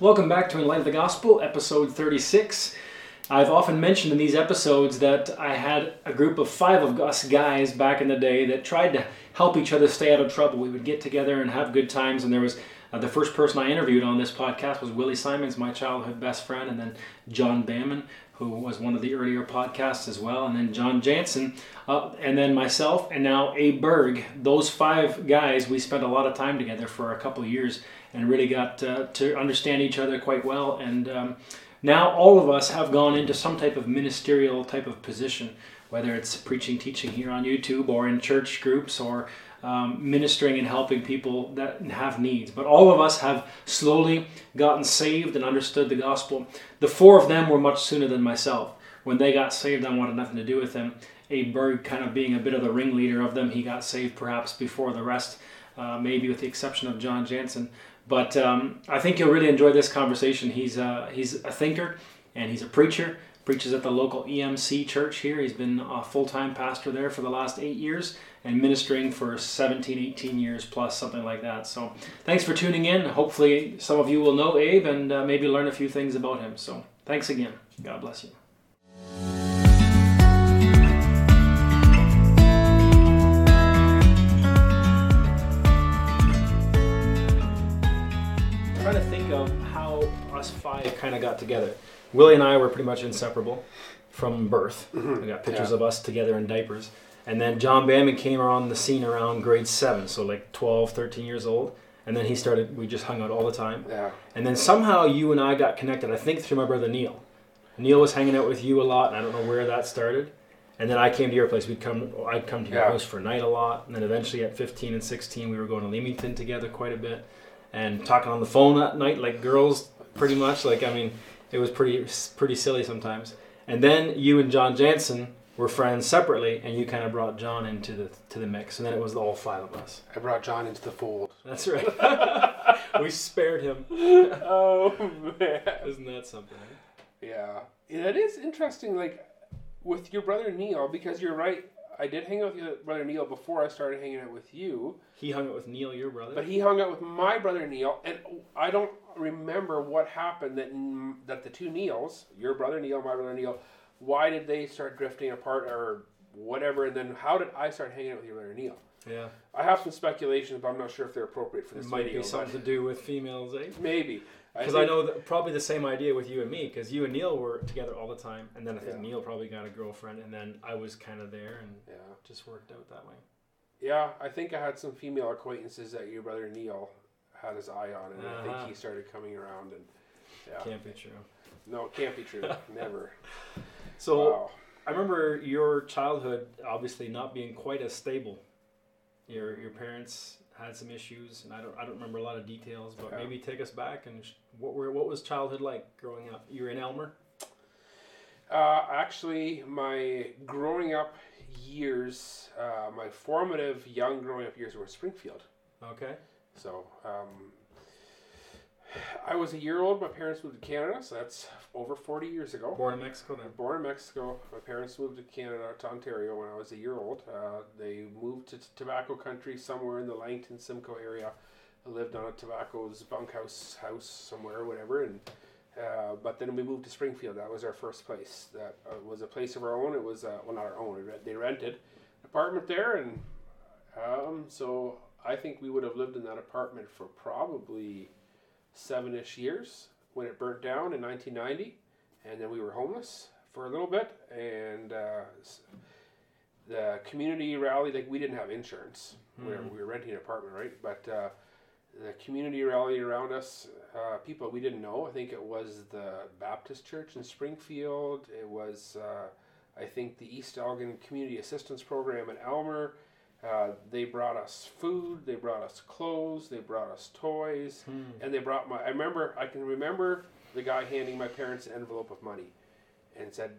Welcome back to In Light of the Gospel, episode 36. I've often mentioned in these episodes that I had a group of five of us guys back in the day that tried to help each other stay out of trouble. We would get together and have good times, and there was the first person I interviewed on this podcast was Willie Simons, my childhood best friend, and then John Bamman, who was one of the earlier podcasts as well, and then John Jansen, and then myself, and now Abe Berg. Those five guys, we spent a lot of time together for a couple of years and really got to understand each other quite well. And now all of us have gone into some type of ministerial type of position, whether it's preaching, teaching here on YouTube, or in church groups, or ministering and helping people that have needs. But all of us have slowly gotten saved and understood the gospel. The four of them were much sooner than myself. When they got saved, I wanted nothing to do with them. Abe Berg kind of being a bit of the ringleader of them. He got saved perhaps before the rest, maybe with the exception of John Jansen. But I think you'll really enjoy this conversation. He's a thinker and he's a preacher. Preaches at the local EMC church here. He's been a full-time pastor there for the last 8 years and ministering for 17, 18 years plus, something like that. So thanks for tuning in. Hopefully some of you will know Abe and maybe learn a few things about him. So thanks again. God bless you. I'm trying to think of how us five kind of got together. Willie and I were pretty much inseparable from birth. Mm-hmm. We got pictures of us together in diapers. And then John Bamman came on the scene around grade 7, so like 12, 13 years old. And then we just hung out all the time. Yeah. And then somehow you and I got connected, I think through my brother Neil. Neil was hanging out with you a lot, and I don't know where that started. And then I came to your place. I'd come to your house for a night a lot. And then eventually at 15 and 16, we were going to Leamington together quite a bit. And talking on the phone that night like girls, pretty much. It was pretty silly sometimes. And then you and John Jansen were friends separately, and you kind of brought John into the mix. And then it was all five of us. I brought John into the fold. That's right. We spared him. Oh, man. Isn't that something? Yeah. That is interesting, with your brother Neil, because you're right. I did hang out with your brother Neil before I started hanging out with you. He hung out with Neil, your brother. But he hung out with my brother Neil, and I don't remember what happened that the two Neils, your brother Neil, my brother Neil, why did they start drifting apart or whatever, and then how did I start hanging out with your brother Neil? Yeah. I have some speculations, but I'm not sure if they're appropriate for this video. It might be something to do with females, eh? Maybe. Because I know probably the same idea with you and me, because you and Neil were together all the time, and then I think Neil probably got a girlfriend, and then I was kind of there, and just worked out that way. Yeah, I think I had some female acquaintances that your brother Neil had his eye on, and I think he started coming around, and Can't be true. No, it can't be true. Never. So, wow. I remember your childhood obviously not being quite as stable. Your parents had some issues, and I don't remember a lot of details, but maybe take us back and what was childhood like growing up? You were in Elmer? Actually, my growing up years, my formative young growing up years were in Springfield. Okay. So, I was a year old. My parents moved to Canada, so that's over 40 years ago. Born in Mexico then. Born in Mexico. My parents moved to Canada, to Ontario, when I was a year old. They moved to tobacco country somewhere in the Langton Simcoe area. I lived on a tobacco's bunkhouse house somewhere, whatever. And but then we moved to Springfield. That was our first place. That was a place of our own. It was, not our own. They rented an apartment there, and so I think we would have lived in that apartment for probably 7-ish years when it burnt down in 1990, and then we were homeless for a little bit, and the community rally, we didn't have insurance. Mm-hmm. We were renting an apartment, right? But the community rally around us, people we didn't know, I think it was the Baptist Church in Springfield, it was I think the East Elgin community assistance program in Elmer. They brought us food, they brought us clothes, they brought us toys, and they brought I can remember the guy handing my parents an envelope of money and said,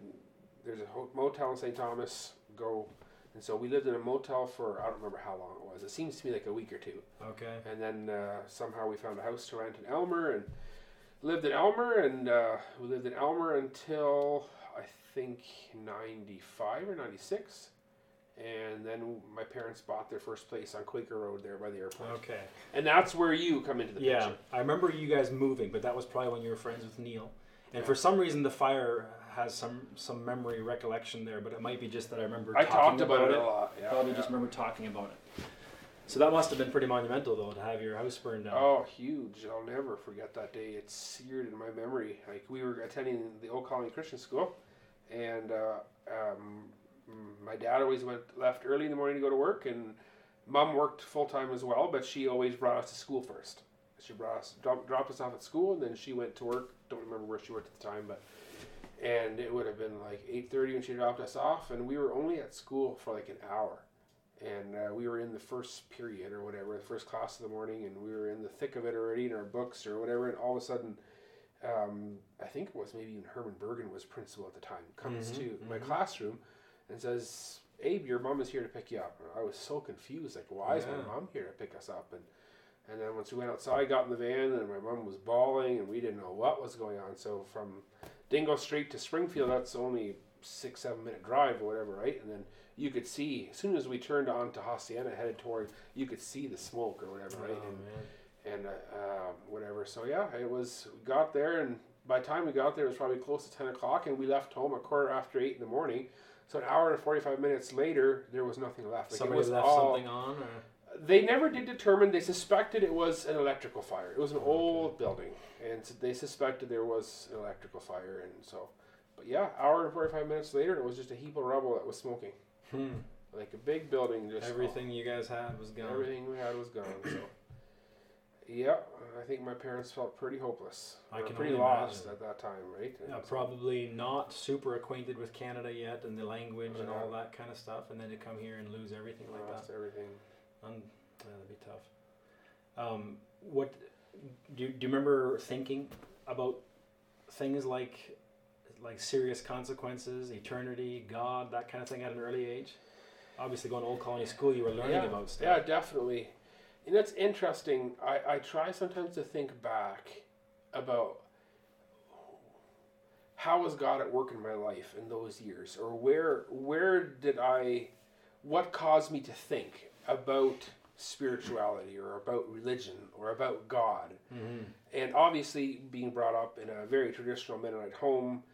there's a motel in St. Thomas, go. And so we lived in a motel for, I don't remember how long it was. It seems to me like a week or two. Okay. And then somehow we found a house to rent in Elmer and lived in Elmer, and we lived in Elmer until I think 95 or 96. And then my parents bought their first place on Quaker Road there by the airport. Okay. And that's where you come into the picture. Yeah, I remember you guys moving, but that was probably when you were friends with Neil. And for some reason, the fire has some memory recollection there, but it might be just that I remember talking about it. I talked about it a lot. Yeah, probably just remember talking about it. So that must have been pretty monumental, though, to have your house burned down. Oh, huge. I'll never forget that day. It's seared in my memory. Like, we were attending the Old Colony Christian School, and... my dad always left early in the morning to go to work, and Mom worked full-time as well, but she always brought us to school first. She brought us, dropped us off at school, and then she went to work. Don't remember where she worked at the time, but and it would have been like 8:30 when she dropped us off, and we were only at school for like an hour, and we were in the first period or whatever, the first class of the morning, and we were in the thick of it already in our books or whatever, and all of a sudden... I think it was maybe even Herman Bergen was principal at the time, comes to my classroom and says, "Abe, your mom is here to pick you up." And I was so confused, like, why is my mom here to pick us up? And then once we went outside, got in the van, and my mom was bawling, and we didn't know what was going on. So from Dingo Street to Springfield, that's only 6-7 minute drive or whatever, right? And then you could see, as soon as we turned on to Hacienda, headed toward, you could see the smoke or whatever, right? And whatever. So yeah, it was, we got there, and by the time we got there, it was probably close to 10 o'clock, and we left home a 8:15 in the morning. So an hour and 45 minutes later, there was nothing left. Like, somebody left something on? Or? They never did determine. They suspected it was an electrical fire. It was an old building, and they suspected there was an electrical fire. And so, but yeah, hour and 45 minutes later, it was just a heap of rubble that was smoking. Like a big building. Just everything you guys had was gone. Everything we had was gone, so... Yeah, I think my parents felt pretty hopeless. I can pretty lost imagine. At that time, right? Yeah, probably not super acquainted with Canada yet and the language and all that kind of stuff, and then to come here and lose everything like that. Lost everything. That'd be tough. What do you remember thinking about things like serious consequences, eternity, God, that kind of thing at an early age? Obviously, going to Old Colony School, you were learning about stuff. Yeah, definitely. And that's interesting. I try sometimes to think back about how was God at work in my life in those years, or what caused me to think about spirituality or about religion or about God. And obviously being brought up in a very traditional Mennonite home,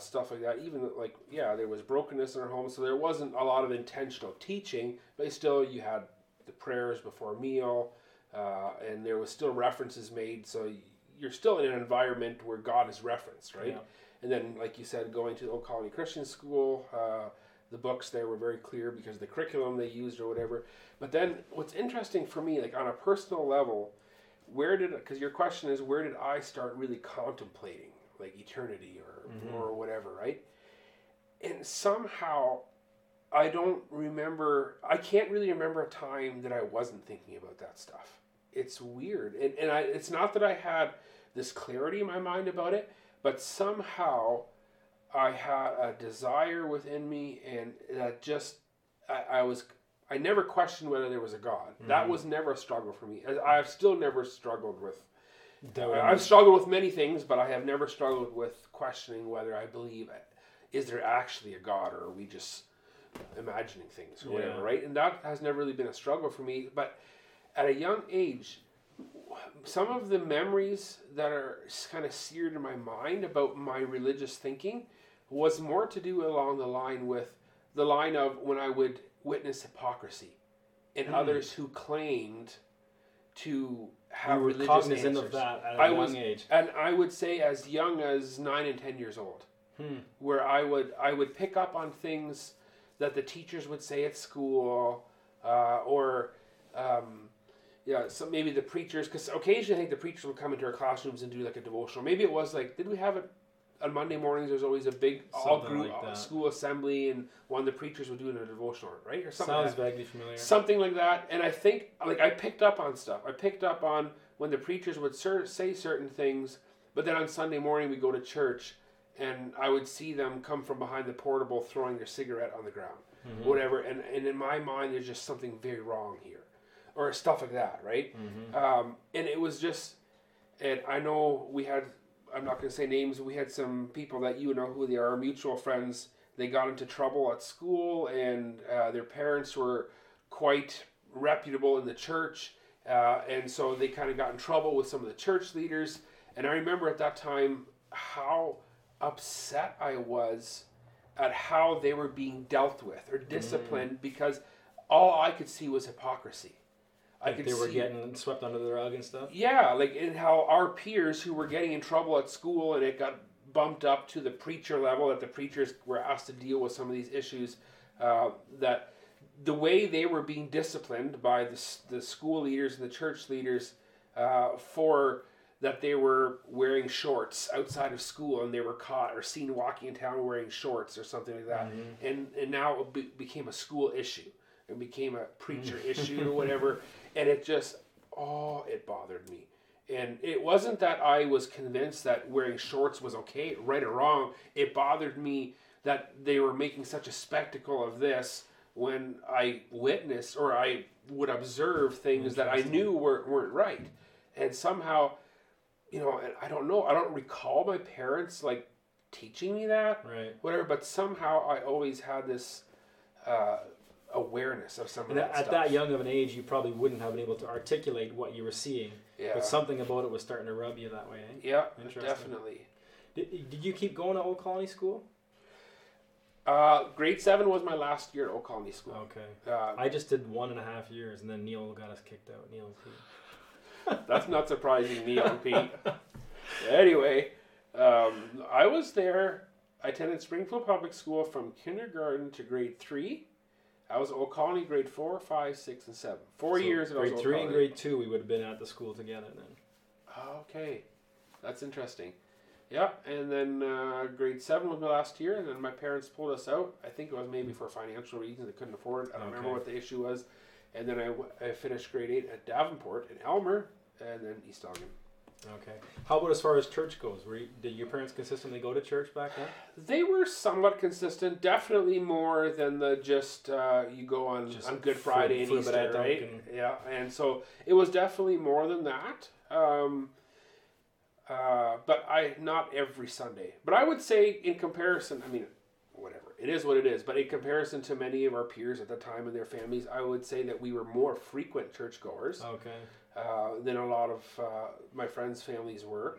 stuff like that, even like, there was brokenness in our home, so there wasn't a lot of intentional teaching, but still you had the prayers before a meal, and there was still references made, so you're still in an environment where God is referenced, right? And then, like you said, going to Old Colony Christian School, the books there were very clear because of the curriculum they used or whatever. But then what's interesting for me, like on a personal level, because your question is, where did I start really contemplating like eternity or whatever, right? And somehow I can't really remember a time that I wasn't thinking about that stuff. It's weird. And it's not that I had this clarity in my mind about it, but somehow I had a desire within me, and that just, I never questioned whether there was a God. That was never a struggle for me. I've still never struggled with, I've struggled with many things, but I have never struggled with questioning whether I believe it. Is there actually a God, or are we just imagining things or whatever, right? And that has never really been a struggle for me. But at a young age, some of the memories that are kind of seared in my mind about my religious thinking was more to do along the line of when I would witness hypocrisy in others who claimed to have religious cognizant answers. Of that at a young age. And I would say as young as 9 and 10 years old, where I would pick up on things that the teachers would say at school, so maybe the preachers, because occasionally I think the preachers would come into our classrooms and do like a devotional. Maybe it was like, did we have it on Monday mornings? There's always a big all-group like school assembly, and one of the preachers would do in a devotional, right? Or something. Sounds vaguely familiar. Something like that. And I think, like, I picked up on stuff. I picked up on when the preachers would say certain things, but then on Sunday morning we go to church, and I would see them come from behind the portable throwing their cigarette on the ground, whatever. And in my mind, there's just something very wrong here, or stuff like that, right? And it was just, and I know we had, I'm not going to say names, we had some people that you know who they are, mutual friends They got into trouble at school, and their parents were quite reputable in the church, and so they kind of got in trouble with some of the church leaders. And I remember at that time how upset I was at how they were being dealt with or disciplined, because all I could see was hypocrisy. Like I could see they were getting swept under the rug and stuff? Yeah, like in how our peers who were getting in trouble at school, and it got bumped up to the preacher level, that the preachers were asked to deal with some of these issues, that the way they were being disciplined by the school leaders and the church leaders for that they were wearing shorts outside of school and they were caught or seen walking in town wearing shorts or something like that. Mm-hmm. And now it became a school issue. It became a preacher issue or whatever. And it just, it bothered me. And it wasn't that I was convinced that wearing shorts was okay, right or wrong. It bothered me that they were making such a spectacle of this when I witnessed or I would observe things that I knew weren't right. And somehow, you know, and I don't know, I don't recall my parents like teaching me that, right? Whatever, but somehow I always had this awareness of some of that stuff. At that young of an age, you probably wouldn't have been able to articulate what you were seeing. Yeah. But something about it was starting to rub you that way, eh? Yeah, definitely. Did you keep going to Old Colony School? Grade 7 was my last year at Old Colony School. Okay. I just did 1.5 years, and then Neil got us kicked out. Neil and Pete. That's not surprising, Neil and Pete. Anyway, I was there. I attended Springfield Public School from kindergarten to grade 3. I was Old Colony grade 4, 5, 6, and 7. 4 years. Grade 3 and grade 2, we would have been at the school together then. Okay. That's interesting. Yeah, and then grade 7 was my last year, and then my parents pulled us out. I think it was maybe for financial reasons. They couldn't afford it. I don't remember what the issue was. And then I finished grade 8 at Davenport in Elmer, and then East Elgin. Okay. How about as far as church goes? Did your parents consistently go to church back then? They were somewhat consistent. Definitely more than the you go on Good Friday and Easter, right? Yeah, and so it was definitely more than that. But not every Sunday. But I would say in comparison, I mean, whatever. It is what it is. But in comparison to many of our peers at the time and their families, I would say that we were more frequent churchgoers. Okay. Than a lot of my friends' families were.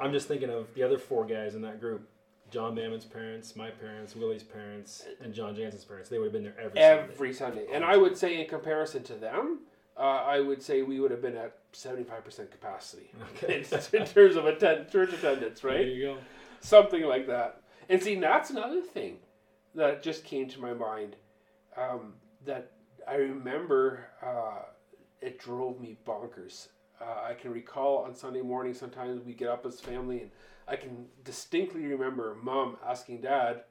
I'm just thinking of the other 4 guys in that group. John Bamman's parents, my parents, Willie's parents, and John Jansen's parents. They would have been there every Sunday. And I would say in comparison to them, I would say we would have been at 75% capacity. Okay. in terms of church attendance, right? There you go. Something like that. And see, that's another thing that just came to my mind, that I remember it drove me bonkers. I can recall on Sunday morning sometimes we get up as family, and I can distinctly remember Mom asking Dad,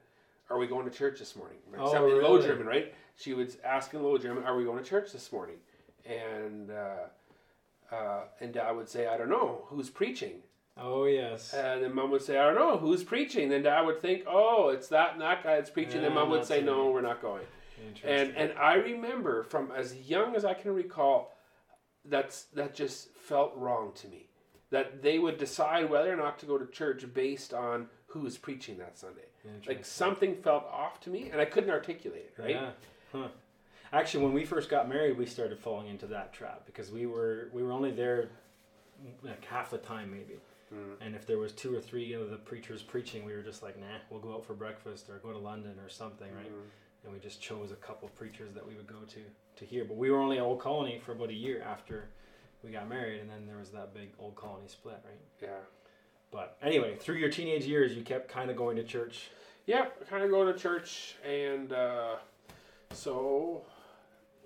are we going to church this morning? Right? Oh, really? In Low German, right? She was asking Low German, are we going to church this morning? And Dad would say, I don't know, who's preaching? Oh, yes. And then Mom would say, I don't know, who's preaching? Then Dad would think, it's that and that guy that's preaching. Yeah, then Mom would say, no, we're not going. And I remember from as young as I can recall, that just felt wrong to me. That they would decide whether or not to go to church based on who was preaching that Sunday. Like something felt off to me, and I couldn't articulate it, right? Yeah. Huh. Actually, when we first got married, we started falling into that trap because we were only there like half the time maybe. Mm. And if there was 2 or 3 of the preachers preaching, we were just like, nah, we'll go out for breakfast or go to London or something, right? And we just chose a couple preachers that we would go to hear. But we were only at Old Colony for about a year after we got married, and then there was that big Old Colony split, right? Yeah. But anyway, through your teenage years, you kept kind of going to church. Yeah, kind of going to church. And so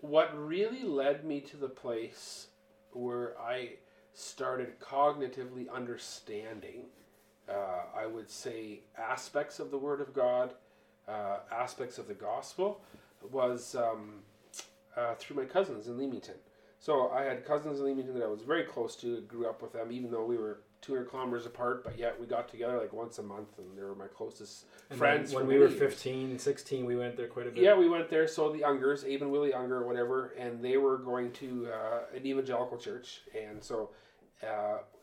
what really led me to the place where I started cognitively understanding, I would say, aspects of the Word of God, aspects of the gospel, was through my cousins in Leamington. So I had cousins in Leamington that I was very close to, grew up with them, even though we were 200 kilometers apart, but yet we got together like once a month, and they were my closest friends. When we were 15, 16, we went there quite a bit. Yeah, we went there, so the Ungers, Abe and Willie Unger, whatever, and they were going to an evangelical church, and so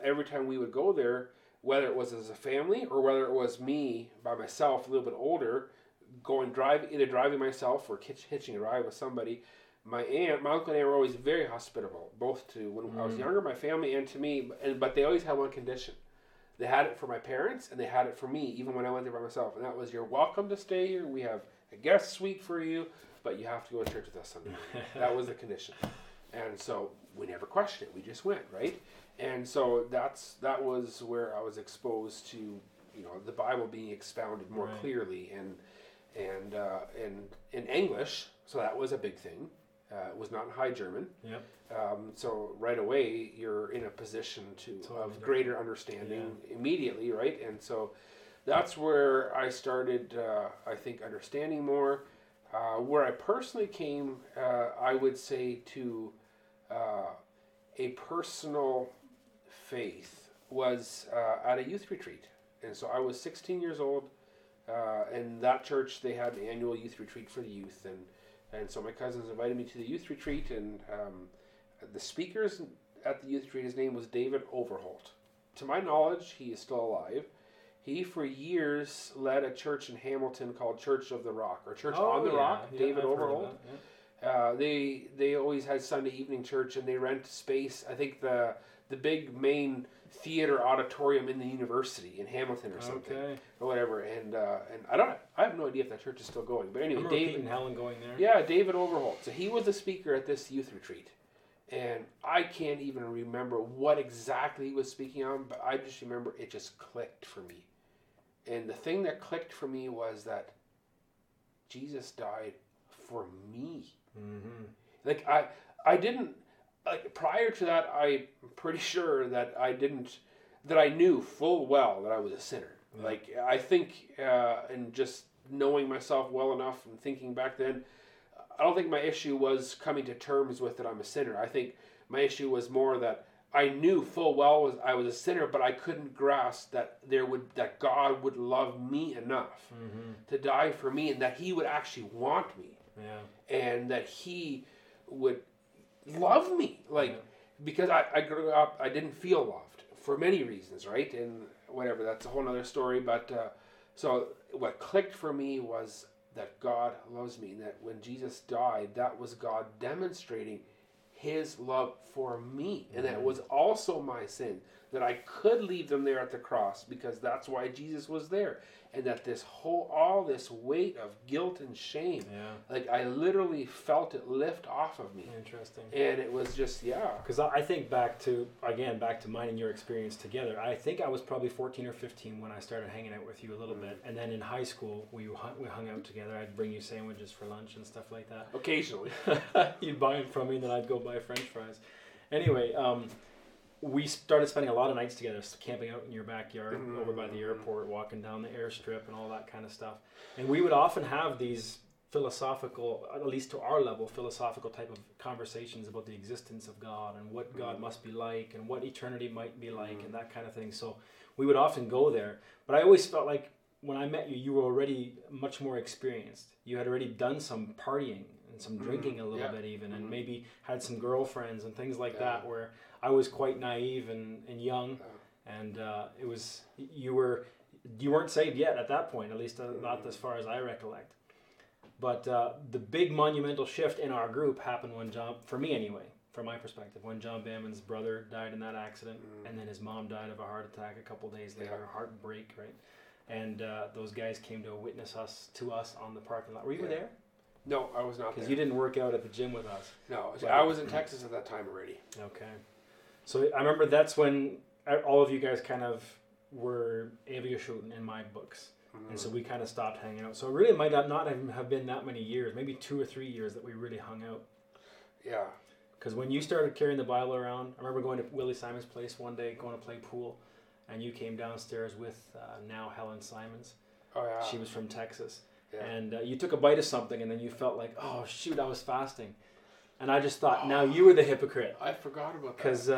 every time we would go there, whether it was as a family or whether it was me by myself, a little bit older, going either driving myself or hitching a ride with somebody. My uncle and aunt were always very hospitable, both to when I was younger, my family, and to me. But they always had one condition. They had it for my parents, and they had it for me, even when I went there by myself. And that was, you're welcome to stay here. We have a guest suite for you, but you have to go to church with us Sunday. That was the condition. And so we never questioned it. We just went, right? And so that was where I was exposed to, the Bible being expounded more clearly and in English. So that was a big thing. It was not in High German. Yep. So right away, you're in a position of greater understanding immediately, right? And so that's where I started, I think, understanding more. Where I personally came, I would say, to a personal faith was at a youth retreat. And so I was 16 years old, and that church, they had an annual youth retreat for the youth. And so my cousins invited me to the youth retreat, and the speakers at the youth retreat, his name was David Overholt. To my knowledge, he is still alive. He, for years, led a church in Hamilton called Church of the Rock, or Church on the Rock, David Overholt. Yeah. They always had Sunday evening church, and they rent space. I think the big main theater auditorium in the university in Hamilton or something, or whatever. And I have no idea if that church is still going. But anyway, David and Helen going there. Yeah, David Overholt. So he was the speaker at this youth retreat, and I can't even remember what exactly he was speaking on, but I just remember it just clicked for me. And the thing that clicked for me was that Jesus died for me. Mm-hmm. Like I didn't. Like prior to that, I'm pretty sure that I knew full well that I was a sinner. Yeah. Like I think, and just knowing myself well enough and thinking back then, I don't think my issue was coming to terms with that I'm a sinner. I think my issue was more that I knew full well I was a sinner, but I couldn't grasp that God would love me enough to die for me, and that He would actually want me, and that He would love me, because I grew up, I didn't feel loved for many reasons, right? And whatever, that's a whole nother story. But so what clicked for me was that God loves me, and that when Jesus died, that was God demonstrating His love for me, and that was also my sin, that I could leave them there at the cross, because that's why Jesus was there, and that this whole, all this weight of guilt and shame, I literally felt it lift off of me. Interesting. And it was just, because I think back to mine and your experience together, I think I was probably 14 or 15 when I started hanging out with you a little bit, and then in high school, we hung out together. I'd bring you sandwiches for lunch and stuff like that. Occasionally. You'd buy it from me, and then I'd go buy French fries. Anyway, we started spending a lot of nights together, camping out in your backyard, over by the airport, walking down the airstrip and all that kind of stuff. And we would often have these philosophical, at least to our level, philosophical type of conversations about the existence of God and what God must be like and what eternity might be like and that kind of thing. So we would often go there. But I always felt like when I met you, you were already much more experienced. You had already done some partying and some drinking a little bit even, and maybe had some girlfriends and things like that, where I was quite naive and young, and it was, you weren't saved yet at that point, at least not as far as I recollect. But the big monumental shift in our group happened when John, for me anyway, from my perspective, when John Bamman's brother died in that accident, and then his mom died of a heart attack a couple days later, a heartbreak, right? And those guys came to witness us on the parking lot. Were you there? No, I was not there. Because you didn't work out at the gym with us. No, I was in Texas at that time already. Okay. So I remember that's when all of you guys kind of were Aviashooten in my books. Mm-hmm. And so we kind of stopped hanging out. So it really might not have been that many years, maybe 2 or 3 years that we really hung out. Yeah. Because when you started carrying the Bible around, I remember going to Willie Simons' place one day, going to play pool, and you came downstairs with now Helen Simons. Oh, yeah. She was from Texas. Yeah. And you took a bite of something, and then you felt like, oh, shoot, I was fasting. And I just thought, now you were the hypocrite. I forgot about that. Because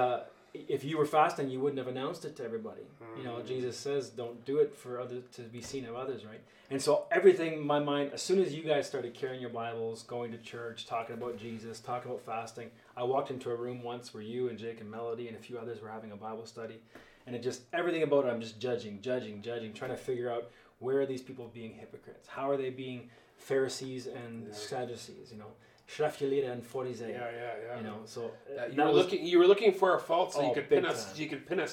if you were fasting, you wouldn't have announced it to everybody. Mm-hmm. Jesus says, don't do it for others to be seen of others, right? And so everything in my mind, as soon as you guys started carrying your Bibles, going to church, talking about Jesus, talking about fasting, I walked into a room once where you and Jake and Melody and a few others were having a Bible study. And it just, everything about it, I'm just judging, trying to figure out Where are these people being hypocrites? How are they being Pharisees and Sadducees? You know, Schriftgelehrte and Pharisäer. Yeah. You know, so you were looking for our faults, so you could pin us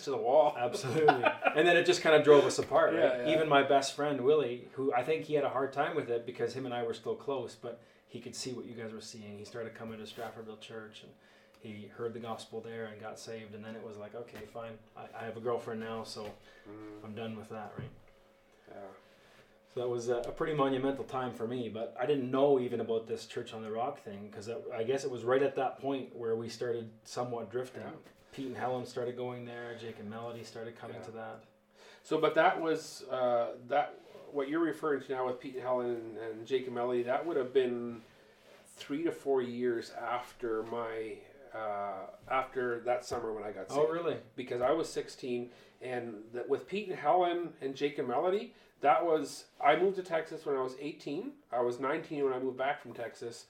to the wall. Absolutely. And then it just kind of drove us apart. Right? Yeah. Even my best friend Willie, who I think he had a hard time with it because him and I were still close, but he could see what you guys were seeing. He started coming to Stratfordville Church and he heard the gospel there and got saved, and then it was like, okay, fine. I have a girlfriend now, so I'm done with that, right? Yeah. So that was a pretty monumental time for me, but I didn't know even about this Church on the Rock thing, because I guess it was right at that point where we started somewhat drifting. Yeah. Pete and Helen started going there. Jake and Melody started coming to that. So, but that was, what you're referring to now with Pete and Helen and Jake and Melody, that would have been 3 to 4 years after my... after that summer when I got sick. Oh, really? Because I was 16, and with Pete and Helen and Jake and Melody, I moved to Texas when I was 18. I was 19 when I moved back from Texas.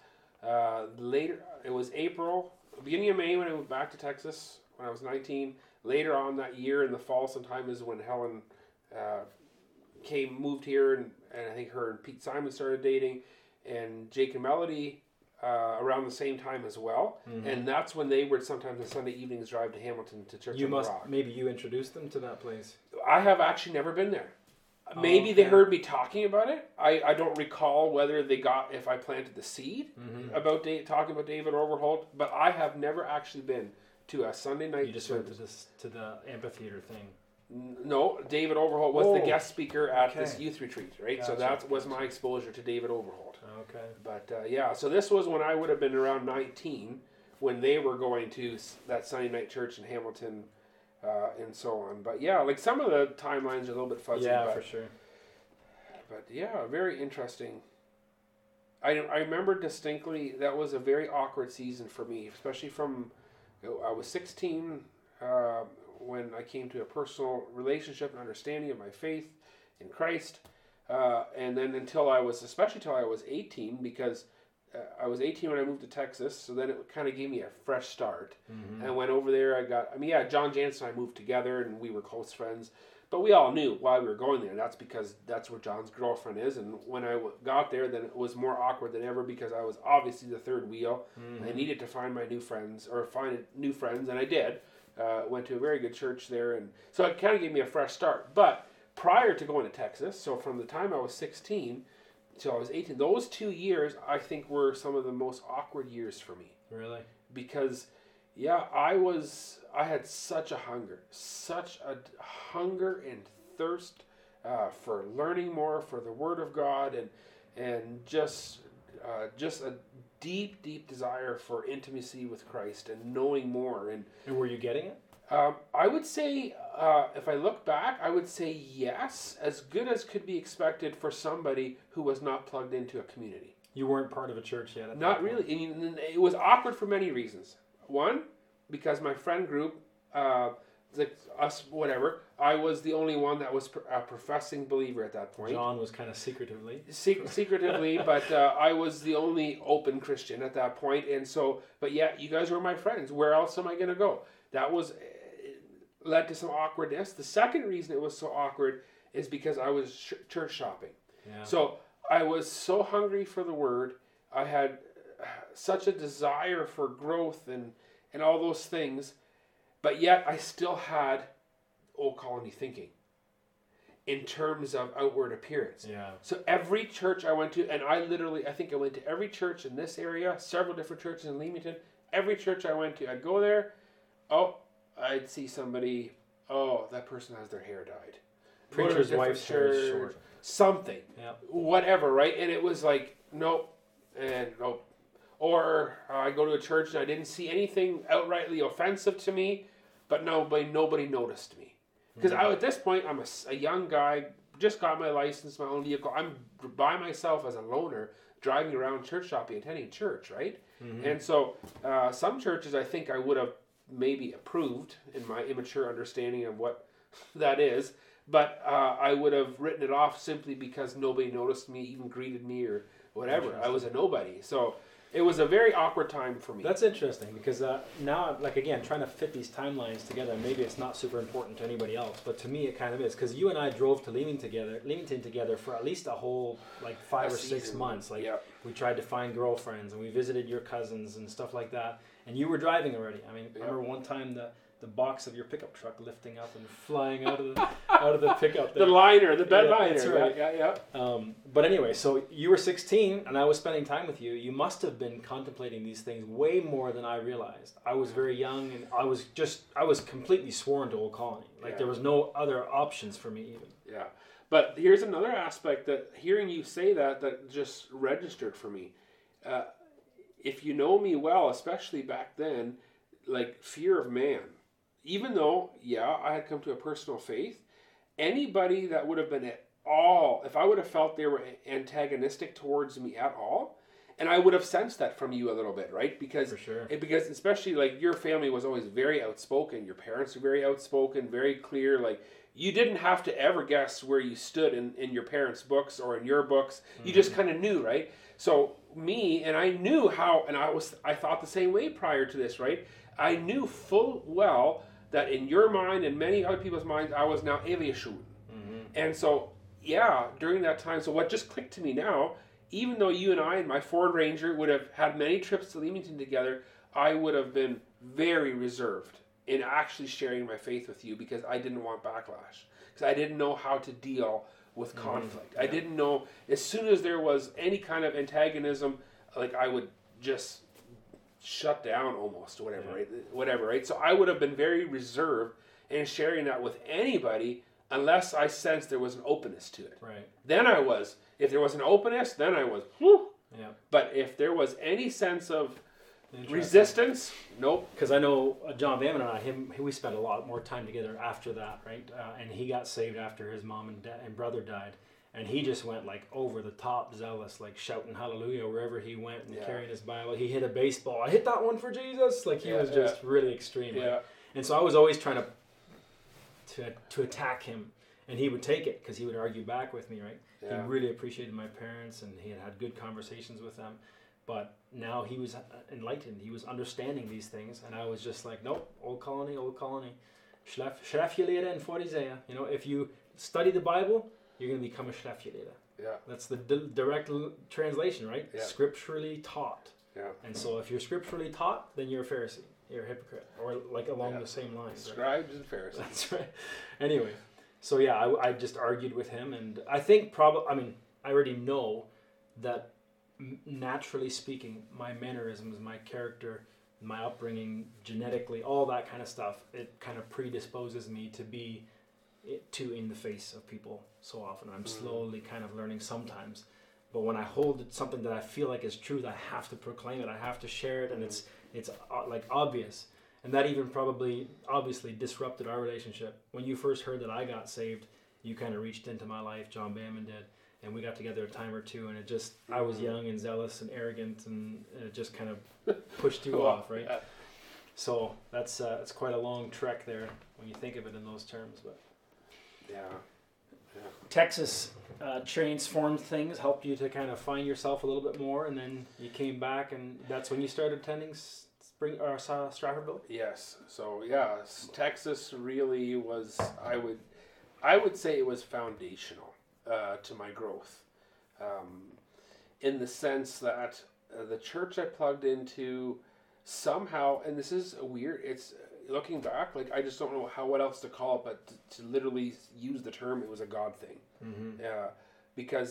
Later, it was beginning of May when I moved back to Texas when I was 19. Later on that year in the fall sometime is when Helen moved here, and I think her and Pete Simon started dating, and Jake and Melody... around the same time as well, and that's when they would sometimes on Sunday evenings drive to Hamilton to Church of the Rock. Maybe you introduced them to that place. I have actually never been there. They heard me talking about it. I don't recall whether they got if I planted the seed about talking about David Overholt, but I have never actually been to a Sunday night. You just went to the amphitheater thing. No, David Overholt was the guest speaker at this youth retreat, right? Gotcha. So that was my exposure to David Overholt. Okay. But so this was when I would have been around 19 when they were going to that Sunday night church in Hamilton and so on. But like some of the timelines are a little bit fuzzy. Yeah, but, for sure. But very interesting. I remember distinctly that was a very awkward season for me, especially from I was 16 when I came to a personal relationship and understanding of my faith in Christ. And then especially till I was 18, because I was 18 when I moved to Texas, so then it kind of gave me a fresh start. And went over there, John Jansen and I moved together, and we were close friends, but we all knew why we were going there. That's because that's where John's girlfriend is, and when I got there, then it was more awkward than ever, because I was obviously the third wheel. I needed to find new friends, and I did. Went to a very good church there, and so it kind of gave me a fresh start, but... Prior to going to Texas, so from the time I was 16 till I was 18, those 2 years I think were some of the most awkward years for me. Really? Because, I had such a hunger and thirst for learning more, for the Word of God, and just a deep, deep desire for intimacy with Christ and knowing more. And were you getting it? I would say, if I look back, I would say yes, as good as could be expected for somebody who was not plugged into a community. You weren't part of a church yet. Not really. And it was awkward for many reasons. One, because my friend group, I was the only one that was a professing believer at that point. John was kind of secretively, but I was the only open Christian at that point. And so, but you guys were my friends. Where else am I going to go? That was... led to some awkwardness. The second reason it was so awkward is because I was church shopping. Yeah. So I was so hungry for the Word. I had such a desire for growth and all those things, but yet I still had Old Colony thinking in terms of outward appearance. Yeah. So every church I went to, and I think I went to every church in this area, several different churches in Leamington. Every church I went to, I'd go there, I'd see somebody, that person has their hair dyed. Preacher's wife's hair is short. Something. Yeah. Whatever, right? And it was like, nope. Or I go to a church and I didn't see anything outrightly offensive to me, but nobody noticed me. Because at this point, I'm a young guy, just got my license, my own vehicle. I'm by myself as a loner, driving around church shopping, attending church, right? And so some churches I think I would have maybe approved in my immature understanding of what that is, but I would have written it off simply because nobody noticed me, even greeted me or whatever. I was a nobody. So It was a very awkward time for me. That's interesting because now, like again, trying to fit these timelines together. Maybe it's not super important to anybody else, but to me it kind of is because you and I drove to Leamington together for at least a whole like five or six months. Like yep. We tried to find girlfriends and we visited your cousins and stuff like that. And you were driving already. I mean, yep. I remember one time the box of your pickup truck lifting up and flying out of the pickup. There. The bed liner. That's right. Yeah. But anyway, so you were 16, and I was spending time with you. You must have been contemplating these things way more than I realized. I was very young, and I was completely sworn to Old Colony. Like yeah. There was no other options for me even. Yeah, but here's another aspect that hearing you say that just registered for me. If you know me well, especially back then, like fear of man. Even though, yeah, I had come to a personal faith, anybody that would have been at all, if I would have felt they were antagonistic towards me at all, and I would have sensed that from you a little bit, right? Because, for sure. Because especially like your family was always very outspoken. Your parents were very outspoken, very clear. Like you didn't have to ever guess where you stood in your parents' books or in your books. Mm-hmm. You just kind of knew, right? So me, and I knew how, and I thought the same way prior to this, right? I knew full well that in your mind and many other people's minds, I was now Eliashun. Mm-hmm. And so, yeah, during that time, so what just clicked to me now, even though you and I and my Ford Ranger would have had many trips to Leamington together, I would have been very reserved in actually sharing my faith with you because I didn't want backlash. Because I didn't know how to deal with conflict. Mm-hmm. Yeah. I didn't know, as soon as there was any kind of antagonism, like I would just shut down almost, whatever, yeah. Right? Whatever, right? So I would have been very reserved in sharing that with anybody unless I sensed there was an openness to it. Right. Then I was. If there was an openness, then I was. Whew. Yeah. But if there was any sense of resistance, nope. Because I know John Bamman and I, we spent a lot more time together after that, right? And he got saved after his mom and brother died. And he just went like over the top zealous, like shouting hallelujah wherever he went and yeah. carrying his Bible. He hit a baseball. I hit that one for Jesus. Like he was just really extreme. Yeah. Like. And so I was always trying to attack him. And he would take it because he would argue back with me, right? Yeah. He really appreciated my parents and he had good conversations with them. But now he was enlightened. He was understanding these things. And I was just like, nope, Old Colony. Schlaf je leren voor die zeeën. You know, if you study the Bible, you're going to become a Stratfordville. Yeah. That's the direct translation, right? Yeah. Scripturally taught. Yeah. And so if you're scripturally taught, then you're a Pharisee. You're a hypocrite. Or like along the same lines. Scribes and Pharisees. That's right. Anyway, so yeah, I just argued with him. And I think I already know that naturally speaking, my mannerisms, my character, my upbringing, genetically, all that kind of stuff, it kind of predisposes me to be too in the face of people so often. I'm slowly kind of learning sometimes, but when I hold something that I feel like is truth, I have to proclaim it. I have to share it, and it's like obvious. And that even probably obviously disrupted our relationship. When you first heard that I got saved, you kind of reached into my life. John Bamman did, and we got together a time or two. And it just I was young and zealous and arrogant, and it just kind of pushed you off, right? Yeah. So that's quite a long trek there when you think of it in those terms, but. Yeah. Texas transformed things, helped you to kind of find yourself a little bit more, and then you came back, and that's when you started attending Stratfordville? Yes. So yeah, Texas really was. I would say it was foundational to my growth, in the sense that the church I plugged into somehow, and this is weird. It's looking back, like I just don't know what else to call it, but to literally use the term, it was a God thing. Mm-hmm.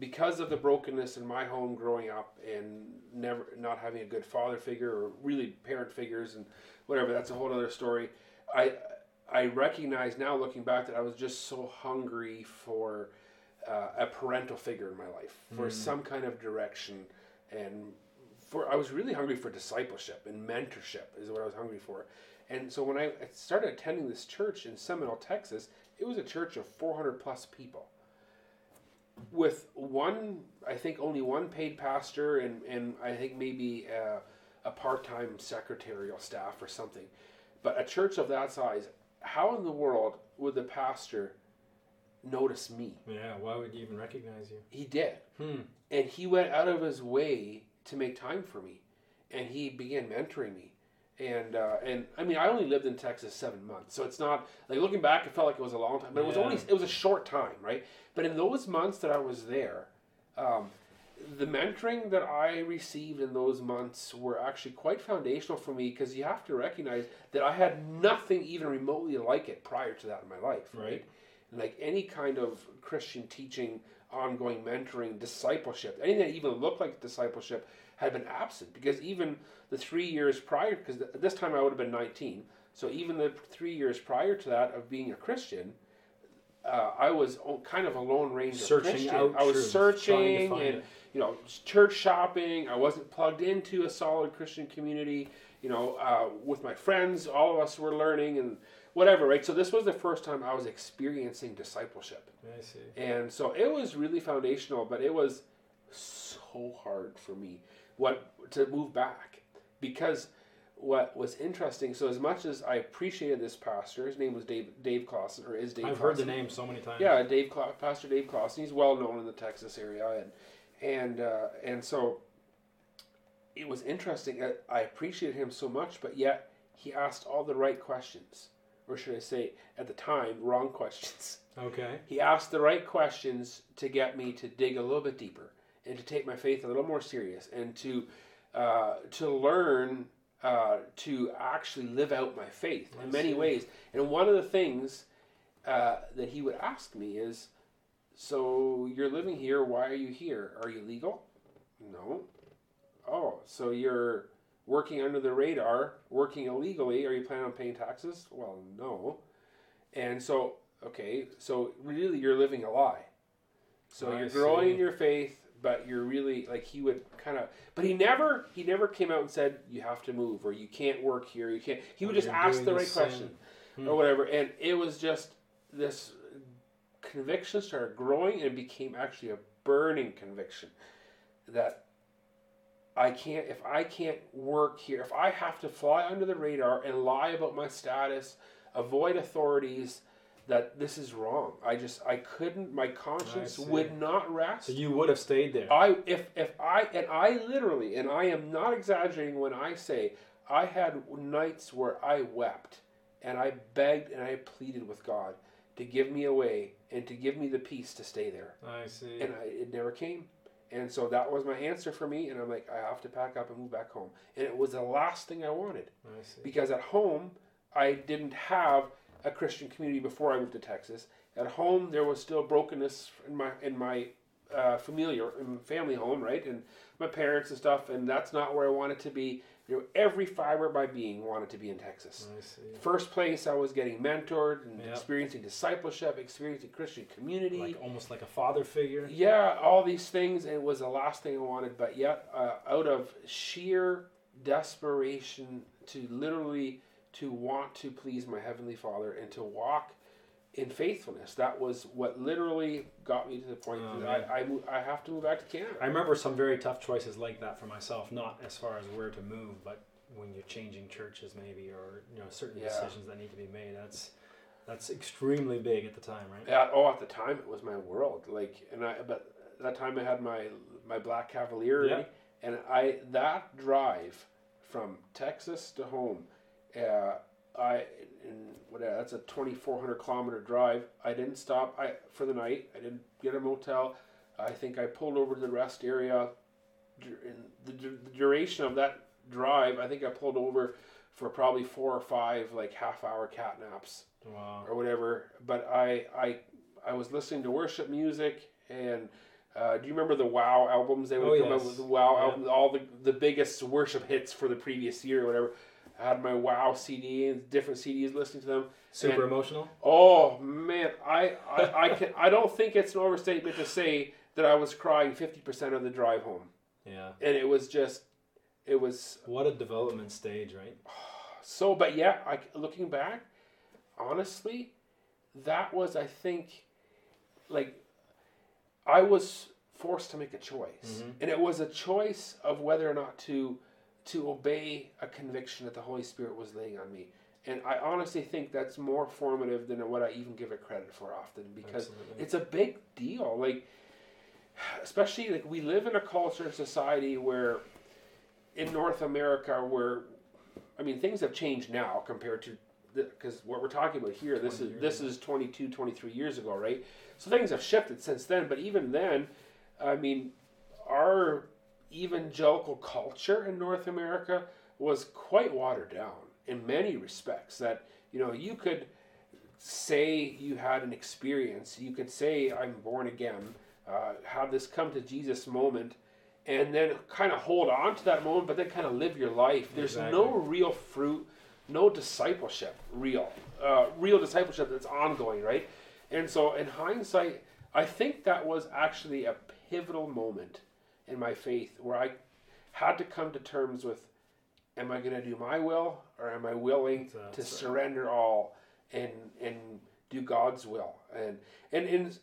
Because of the brokenness in my home growing up and never not having a good father figure or really parent figures and whatever, that's a whole other story. I recognize now looking back that I was just so hungry for a parental figure in my life, for some kind of direction, and I was really hungry for discipleship and mentorship is what I was hungry for. And so when I started attending this church in Seminole, Texas, it was a church of 400 plus people with only one paid pastor and I think maybe a part-time secretarial staff or something. But a church of that size, how in the world would the pastor notice me? Yeah, why would he even recognize you? He did. And he went out of his way to make time for me. And he began mentoring me. And I mean, I only lived in Texas 7 months, so it's not like, looking back, it felt like it was a long time, but it was a short time, right? But in those months that I was there, the mentoring that I received in those months were actually quite foundational for me, because you have to recognize that I had nothing even remotely like it prior to that in my life, right? Like any kind of Christian teaching, ongoing mentoring, discipleship, anything that even looked like discipleship had been absent, because even the 3 years prior, because this time I would have been 19, so even the 3 years prior to that of being a Christian, I was kind of a lone ranger Christian. I was searching and it. You know, church shopping. I wasn't plugged into a solid Christian community. You know, with my friends, all of us were learning and whatever, right? So this was the first time I was experiencing discipleship. I see. And so it was really foundational, but it was so hard for me to move back, because what was interesting, so as much as I appreciated this pastor, his name was Dave Clausen, or is Dave Clausen. I've heard the name so many times. Yeah, Pastor Dave Clausen. He's well known in the Texas area, and so it was interesting. I appreciated him so much, but yet he asked all the right questions, or should I say, at the time, wrong questions. Okay. He asked the right questions to get me to dig a little bit deeper and to take my faith a little more serious and to learn to actually live out my faith in many ways. And one of the things that he would ask me is, so you're living here, why are you here? Are you legal? No. Oh, so you're working under the radar, working illegally, are you planning on paying taxes? Well, no. And so, okay, so really you're living a lie. So you're growing in your faith, but you're really, like, he would kind of, but he never came out and said, you have to move, or you can't work here, you can't, he would just ask the right question or whatever. And it was just, this conviction started growing and became actually a burning conviction that if I can't work here, if I have to fly under the radar and lie about my status, avoid authorities, that this is wrong. I couldn't, my conscience would not rest. So you would have stayed there. I am not exaggerating when I say I had nights where I wept and I begged and I pleaded with God to give me away and to give me the peace to stay there. I see. And it never came. And so that was my answer for me. And I'm like, I have to pack up and move back home. And it was the last thing I wanted. I see. Because at home, I didn't have a Christian community before I moved to Texas. At home, there was still brokenness in my family home, right? And my parents and stuff. And that's not where I wanted to be. You know, every fiber of my being wanted to be in Texas. I see. First place I was getting mentored and experiencing discipleship, experiencing Christian community. Almost like a father figure. Yeah, all these things. It was the last thing I wanted. But yet, out of sheer desperation to want to please my Heavenly Father and to walk in faithfulness, that was what literally got me to the point that I have to move back to Canada. I remember some very tough choices like that for myself, not as far as where to move, but when you're changing churches maybe, or certain decisions that need to be made. That's extremely big at the time, right? Yeah. At the time it was my world. But at that time I had my black Cavalier, and that drive from Texas to home. That's a 2,400 kilometer drive. I didn't stop for the night. I didn't get a motel. I think I pulled over to the rest area. In the duration of that drive, I think I pulled over for probably 4 or 5 half-hour cat naps or whatever. But I was listening to worship music and. Do you remember the WoW albums? They would come out with the WoW albums, all the biggest worship hits for the previous year or whatever. I had my WoW CD and different CDs, listening to them. Super emotional? Oh, man. I don't think it's an overstatement to say that I was crying 50% of the drive home. Yeah. And it was just, what a development stage, right? So, but yeah, looking back, honestly, that was, I think, I was forced to make a choice. Mm-hmm. And it was a choice of whether or not to obey a conviction that the Holy Spirit was laying on me. And I honestly think that's more formative than what I even give it credit for often, because it's a big deal. Especially we live in a culture, society where in North America where, I mean, things have changed now compared to, because what we're talking about here, this is 22, 23 years ago, right? So things have shifted since then, but even then, I mean, our evangelical culture in North America was quite watered down in many respects, that, you know, you could say you had an experience, you could say, I'm born again, have this come to Jesus moment, and then kind of hold on to that moment, but then kind of live your life. There's no real fruit, no discipleship, real discipleship that's ongoing, right? And so in hindsight, I think that was actually a pivotal moment in my faith where I had to come to terms with, am I going to do my will, or am I willing to surrender all and do God's will? And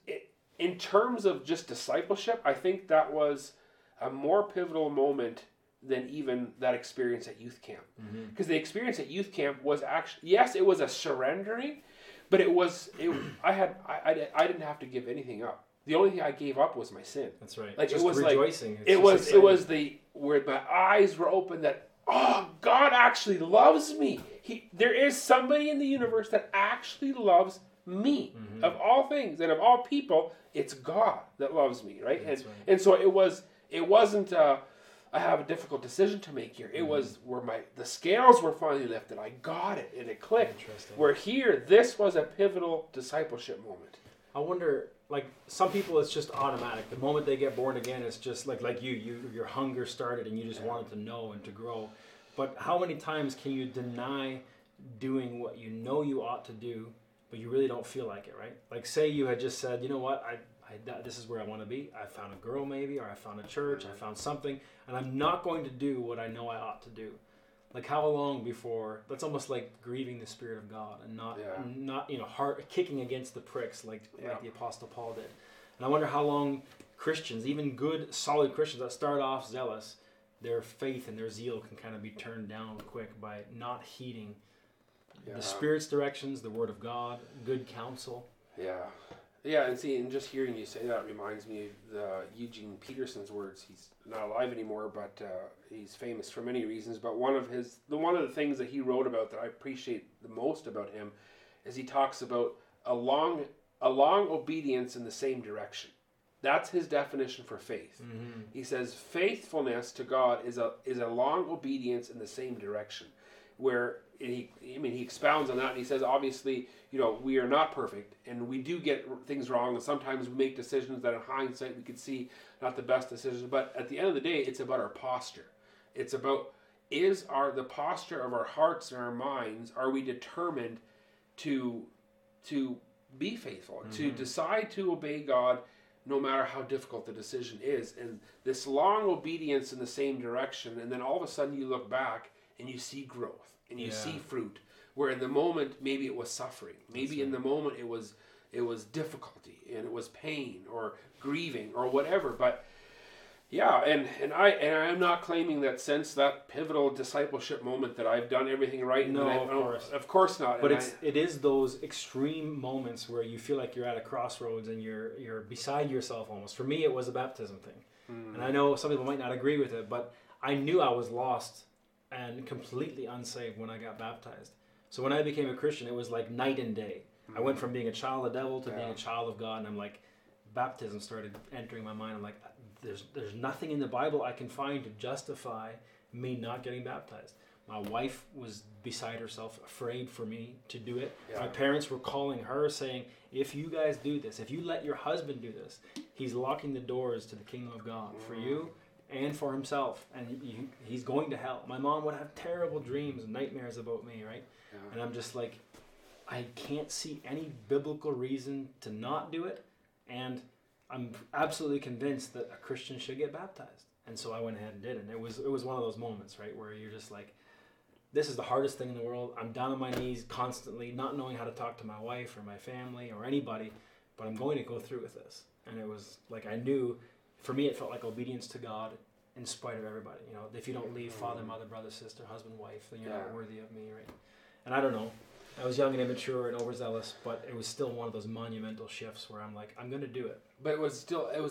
in terms of just discipleship, I think that was a more pivotal moment than even that experience at youth camp. Because the experience at youth camp was actually, yes, it was a surrendering, but it was, I didn't have to give anything up. The only thing I gave up was my sin. That's right. Like, just it was rejoicing. Like, where my eyes were open that, oh, God actually loves me. There is somebody in the universe that actually loves me. Mm-hmm. Of all things and of all people, it's God that loves me, right? And so it wasn't I have a difficult decision to make here. It was where the scales were finally lifted. I got it and it clicked. Where here, this was a pivotal discipleship moment. I wonder, like, some people it's just automatic. The moment they get born again, it's just like you, your hunger started and you just wanted to know and to grow. But how many times can you deny doing what you know you ought to do, but you really don't feel like it, right? Like, say you had just said, you know what, this is where I want to be. I found a girl maybe, or I found a church, I found something, and I'm not going to do what I know I ought to do. Like, how long before? That's almost like grieving the Spirit of God and not heart kicking against the pricks like the Apostle Paul did. And I wonder how long Christians, even good, solid Christians that start off zealous, their faith and their zeal can kind of be turned down quick by not heeding the Spirit's directions, the Word of God, good counsel. Yeah. Yeah, and see, and just hearing you say that reminds me of Eugene Peterson's words. He's not alive anymore, but he's famous for many reasons. But one of the things that he wrote about that I appreciate the most about him is he talks about a long obedience in the same direction. That's his definition for faith. Mm-hmm. He says faithfulness to God is a long obedience in the same direction. Where he expounds on that, and he says, obviously, you know, we are not perfect, and we do get things wrong, and sometimes we make decisions that in hindsight we could see not the best decisions, but at the end of the day, it's about our posture. It's about, is the posture of our hearts and our minds, are we determined to be faithful, mm-hmm. to decide to obey God no matter how difficult the decision is? And this long obedience in the same direction, and then all of a sudden you look back, and you see growth, and you see fruit. Where in the moment, maybe it was suffering. Maybe in the moment, it was difficulty, and it was pain, or grieving, or whatever. But yeah, and I am not claiming that since that pivotal discipleship moment that I've done everything right. No, of course not. But it is those extreme moments where you feel like you're at a crossroads and you're beside yourself almost. For me, it was a baptism thing, and I know some people might not agree with it, but I knew I was lost and completely unsaved when I got baptized. So when I became a Christian, it was like night and day. Mm-hmm. I went from being a child of the devil to being a child of God, and I'm like, baptism started entering my mind. I'm like, there's nothing in the Bible I can find to justify me not getting baptized. My wife was beside herself, afraid for me to do it. Yeah. My parents were calling her saying, if you guys do this, if you let your husband do this, he's locking the doors to the kingdom of God for you and for himself, and he's going to hell. My mom would have terrible dreams and nightmares about me, right? Yeah. And I'm just like, I can't see any biblical reason to not do it, and I'm absolutely convinced that a Christian should get baptized. And so I went ahead and did it. And it was one of those moments, right, where you're just like, this is the hardest thing in the world. I'm down on my knees constantly, not knowing how to talk to my wife or my family or anybody, but I'm going to go through with this. And it was like I knew. For me, it felt like obedience to God in spite of everybody. You know, if you don't leave father, mother, brother, sister, husband, wife, then you're not worthy of me, right? And I don't know. I was young and immature and overzealous, but it was still one of those monumental shifts where I'm like, I'm going to do it. But it was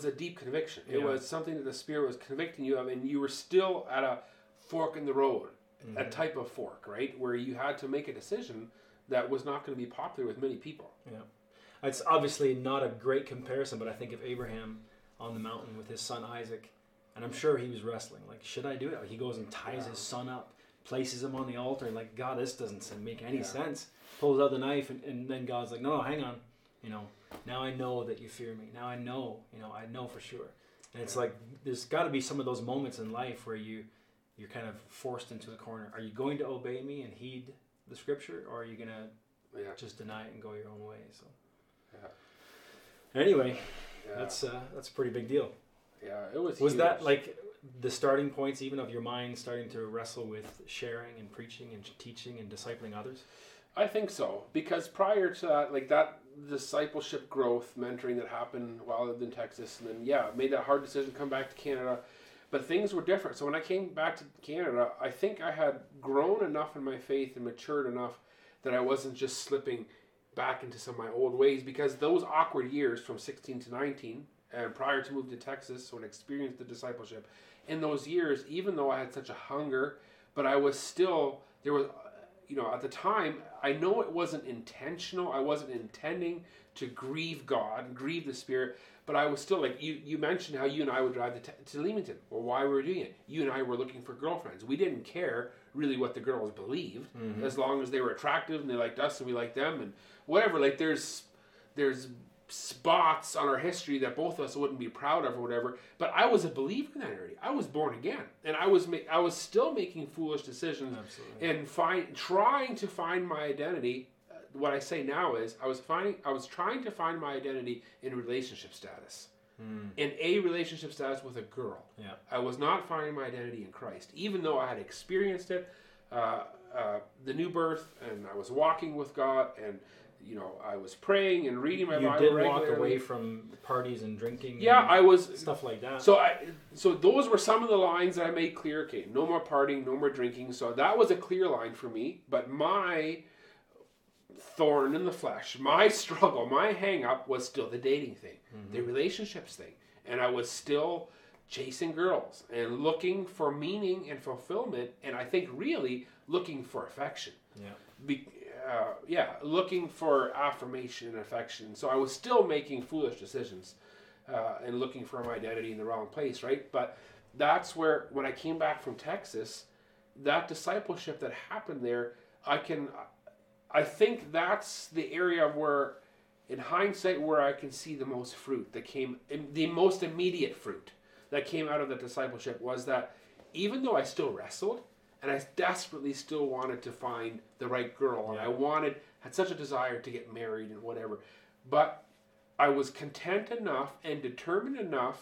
a deep conviction. It was something that the Spirit was convicting you of, and you were still at a fork in the road, mm-hmm. a type of fork, right? Where you had to make a decision that was not going to be popular with many people. Yeah. It's obviously not a great comparison, but I think of Abraham on the mountain with his son Isaac, and I'm sure he was wrestling. Like, should I do it? He goes and ties his son up, places him on the altar, and like, God, this doesn't make any sense. Pulls out the knife, and then God's like, no, hang on. You know, now I know that you fear me. Now I know, I know for sure. And it's like, there's got to be some of those moments in life where you're kind of forced into a corner. Are you going to obey me and heed the scripture, or are you going to just deny it and go your own way? So. Yeah. Anyway, that's a pretty big deal. Yeah, it was. Was huge. That like the starting points, even of your mind starting to wrestle with sharing and preaching and teaching and discipling others? I think so, because prior to that, like that discipleship growth, mentoring that happened while I lived in Texas, and then made that hard decision to come back to Canada, but things were different. So when I came back to Canada, I think I had grown enough in my faith and matured enough that I wasn't just slipping back into some of my old ways, because those awkward years from 16 to 19 and prior to moving to Texas, so I experienced the discipleship in those years, even though I had such a hunger, but I was still, there was, at the time, I know it wasn't intentional. I wasn't intending to grieve God, grieve the Spirit, but I was still like, you mentioned how you and I would drive to Leamington, or why we were doing it. You and I were looking for girlfriends. We didn't care really what the girls believed, mm-hmm. as long as they were attractive and they liked us and we liked them and whatever. Like there's spots on our history that both of us wouldn't be proud of or whatever, but I was a believer in that area. I was born again, and I was still making foolish decisions. Absolutely. And trying to find my identity. What I say now is I was trying to find my identity in relationship status, in a relationship status with a girl. Yeah. I was not finding my identity in Christ, even though I had experienced it, the new birth, and I was walking with God, and I was praying and reading my Bible. You did walk away from parties and drinking. Yeah, and I was stuff like that. So those were some of the lines that I made clear. Okay, no more partying, no more drinking. So that was a clear line for me. But my thorn in the flesh, my struggle, my hang up was still the dating thing, mm-hmm. the relationships thing, and I was still chasing girls and looking for meaning and fulfillment, and I think really looking for affection. Yeah. Looking for affirmation and affection. So I was still making foolish decisions and looking for my identity in the wrong place, right? But that's where, when I came back from Texas, that discipleship that happened there, I think that's the area where, in hindsight, where I can see the most fruit that came, the most immediate fruit that came out of the discipleship was that even though I still wrestled, and I desperately still wanted to find the right girl. And I had such a desire to get married and whatever. But I was content enough and determined enough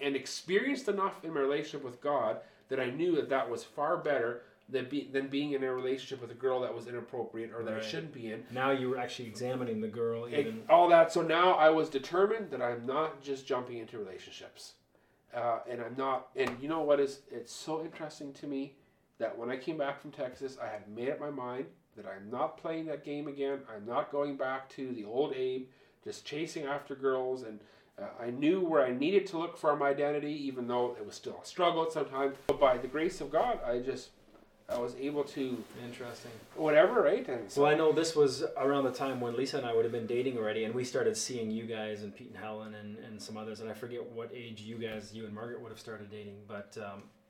and experienced enough in my relationship with God that I knew that was far better than being in a relationship with a girl that was inappropriate or that I shouldn't be in. Now you were actually examining the girl. Even all that. So now I was determined that I'm not just jumping into relationships. And I'm not. And you know what is? It's so interesting to me. That when I came back from Texas, I had made up my mind that I'm not playing that game again. I'm not going back to the old Abe, just chasing after girls. And I knew where I needed to look for my identity, even though it was still a struggle at some time. But by the grace of God, I was able to... Interesting. Whatever, right? And so, well, I know this was around the time when Lisa and I would have been dating already, and we started seeing you guys and Pete and Helen and some others. And I forget what age you and Margaret would have started dating, but...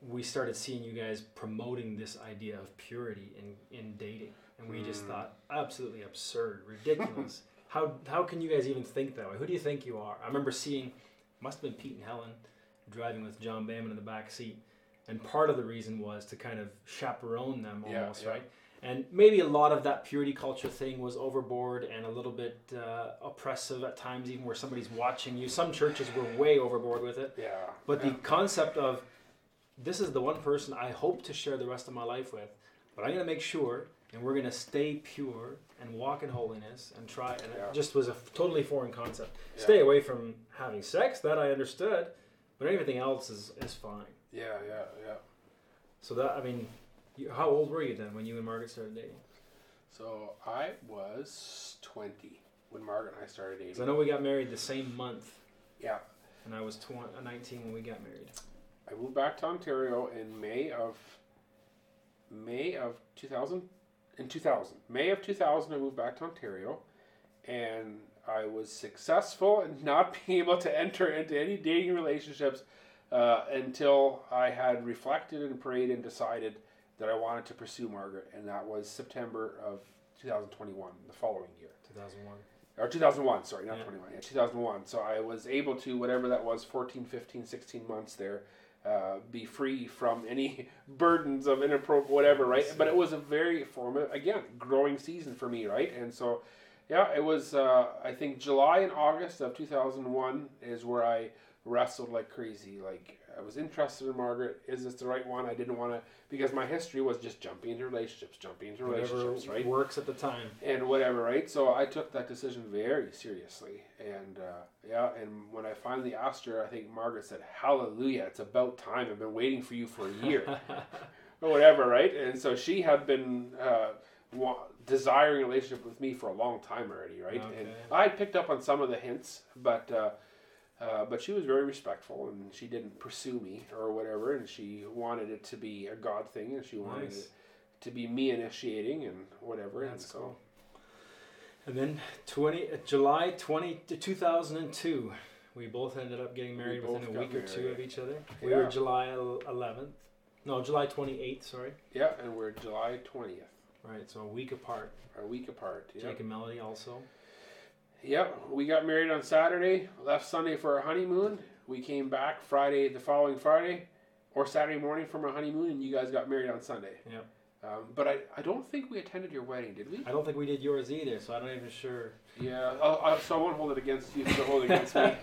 we started seeing you guys promoting this idea of purity in dating. And we just thought, absolutely absurd, ridiculous. How can you guys even think that way? Who do you think you are? I remember seeing, must have been Pete and Helen, driving with John Bamman in the back seat. And part of the reason was to kind of chaperone them almost, right? And maybe a lot of that purity culture thing was overboard and a little bit oppressive at times, even where somebody's watching you. Some churches were way overboard with it. Yeah. But the concept of, this is the one person I hope to share the rest of my life with, but I'm going to make sure, and we're going to stay pure and walk in holiness and try. And it just was a totally foreign concept. Yeah. Stay away from having sex, that I understood, but everything else is fine. Yeah. So that, I mean, how old were you then when you and Margaret started dating? So I was 20 when Margaret and I started dating. So I know we got married the same month. Yeah. And I was 19 when we got married. I moved back to Ontario in May of May of 2000. May of 2000, I moved back to Ontario, and I was successful in not being able to enter into any dating relationships until I had reflected and prayed and decided that I wanted to pursue Margaret, and that was September of 2021, the following year. 2001. So I was able to, whatever that was, 14, 15, 16 months there, be free from any burdens of inappropriate whatever, right? But it was a very formative, again, growing season for me, right? And so, yeah, it was, I think July and August of 2001 is where I wrestled like crazy. Like, I was interested in Margaret. Is this the right one? I didn't want to, because my history was just jumping into relationships, whatever, right? Works at the time. And whatever, right? So I took that decision very seriously. And, yeah, and when I finally asked her, I think Margaret said, "Hallelujah, it's about time. I've been waiting for you for a year." Or whatever, right? And so she had been desiring a relationship with me for a long time already, right? Okay. And I picked up on some of the hints, but she was very respectful, and she didn't pursue me or whatever, and she wanted it to be a God thing, and she wanted it to be me initiating and whatever. That's and so. Cool. And then July 20, 2002, we both ended up getting married within a week or two of each other. Yeah. We were July 28th, sorry. Yeah, and we're July 20th. Right, so a week apart. Yeah. Jake and Melody also. Yep, we got married on Saturday, left Sunday for our honeymoon. We came back the following Friday, or Saturday morning from our honeymoon, and you guys got married on Sunday. Yep. But I don't think we attended your wedding, did we? I don't think we did yours either, so I'm not even sure. Yeah, so I won't hold it against you, so hold it against me.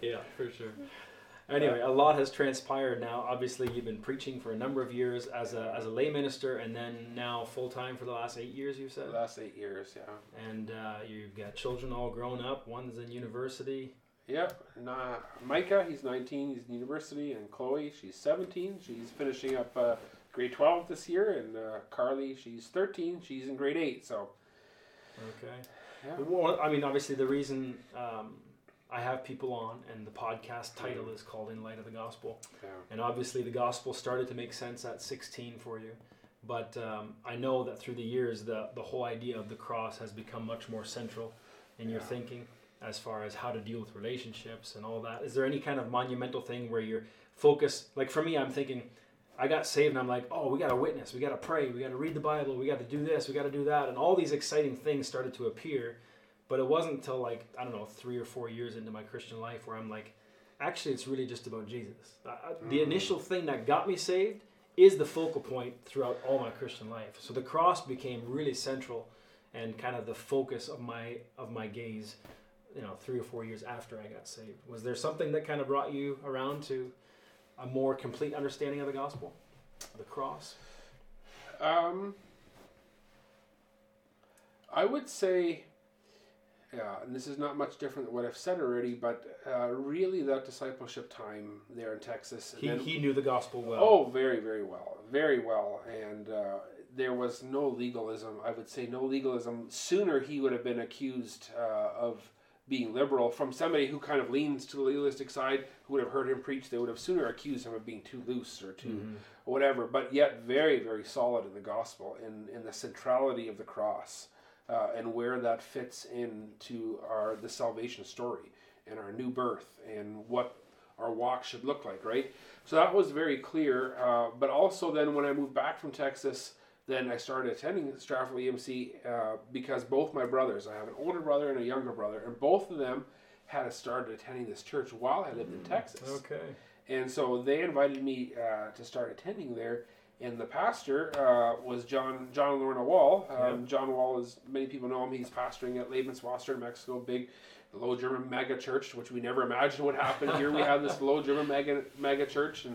Yeah, for sure. Anyway, a lot has transpired now. Obviously, you've been preaching for a number of years as a lay minister, and then now full-time for the last 8 years, you've said? The last 8 years, yeah. And you've got children all grown up. One's in university. Yep. And, Micah, he's 19. He's in university. And Chloe, she's 17. She's finishing up grade 12 this year. And Carly, she's 13. She's in grade 8, so. Okay. Yeah. Well, I mean, obviously, the reason... I have people on, and the podcast title is called In Light of the Gospel. Yeah. And obviously the gospel started to make sense at 16 for you. But I know that through the years, the whole idea of the cross has become much more central in your thinking as far as how to deal with relationships and all that. Is there any kind of monumental thing where your focus, like for me, I'm thinking, I got saved and I'm like, oh, we got to witness, we got to pray, we got to read the Bible, we got to do this, we got to do that. And all these exciting things started to appear. But it wasn't until, like, I don't know, 3 or 4 years into my Christian life where I'm like, actually, it's really just about Jesus. The initial thing that got me saved is the focal point throughout all my Christian life. So the cross became really central and kind of the focus of my gaze, you know, 3 or 4 years after I got saved. Was there something that kind of brought you around to a more complete understanding of the gospel, the cross? I would say... Yeah, and this is not much different than what I've said already, but really that discipleship time there in Texas. He knew the gospel well. Oh, very, very well. Very well. And there was no legalism. I would say no legalism. Sooner he would have been accused of being liberal from somebody who kind of leans to the legalistic side, who would have heard him preach. They would have sooner accused him of being too loose or too whatever, but yet very, very solid in the gospel, in the centrality of the cross. And where that fits into the salvation story and our new birth and what our walk should look like, right? So that was very clear. But also then when I moved back from Texas, then I started attending Stratford EMC because both my brothers, I have an older brother and a younger brother, and both of them had started attending this church while I lived in Texas. Okay. And so they invited me to start attending there. And the pastor was John and Lorna Wall. John Wall, as many people know him, he's pastoring at Leamington, Mexico, big Low German mega church, which we never imagined would happen. Here we have this Low German mega church,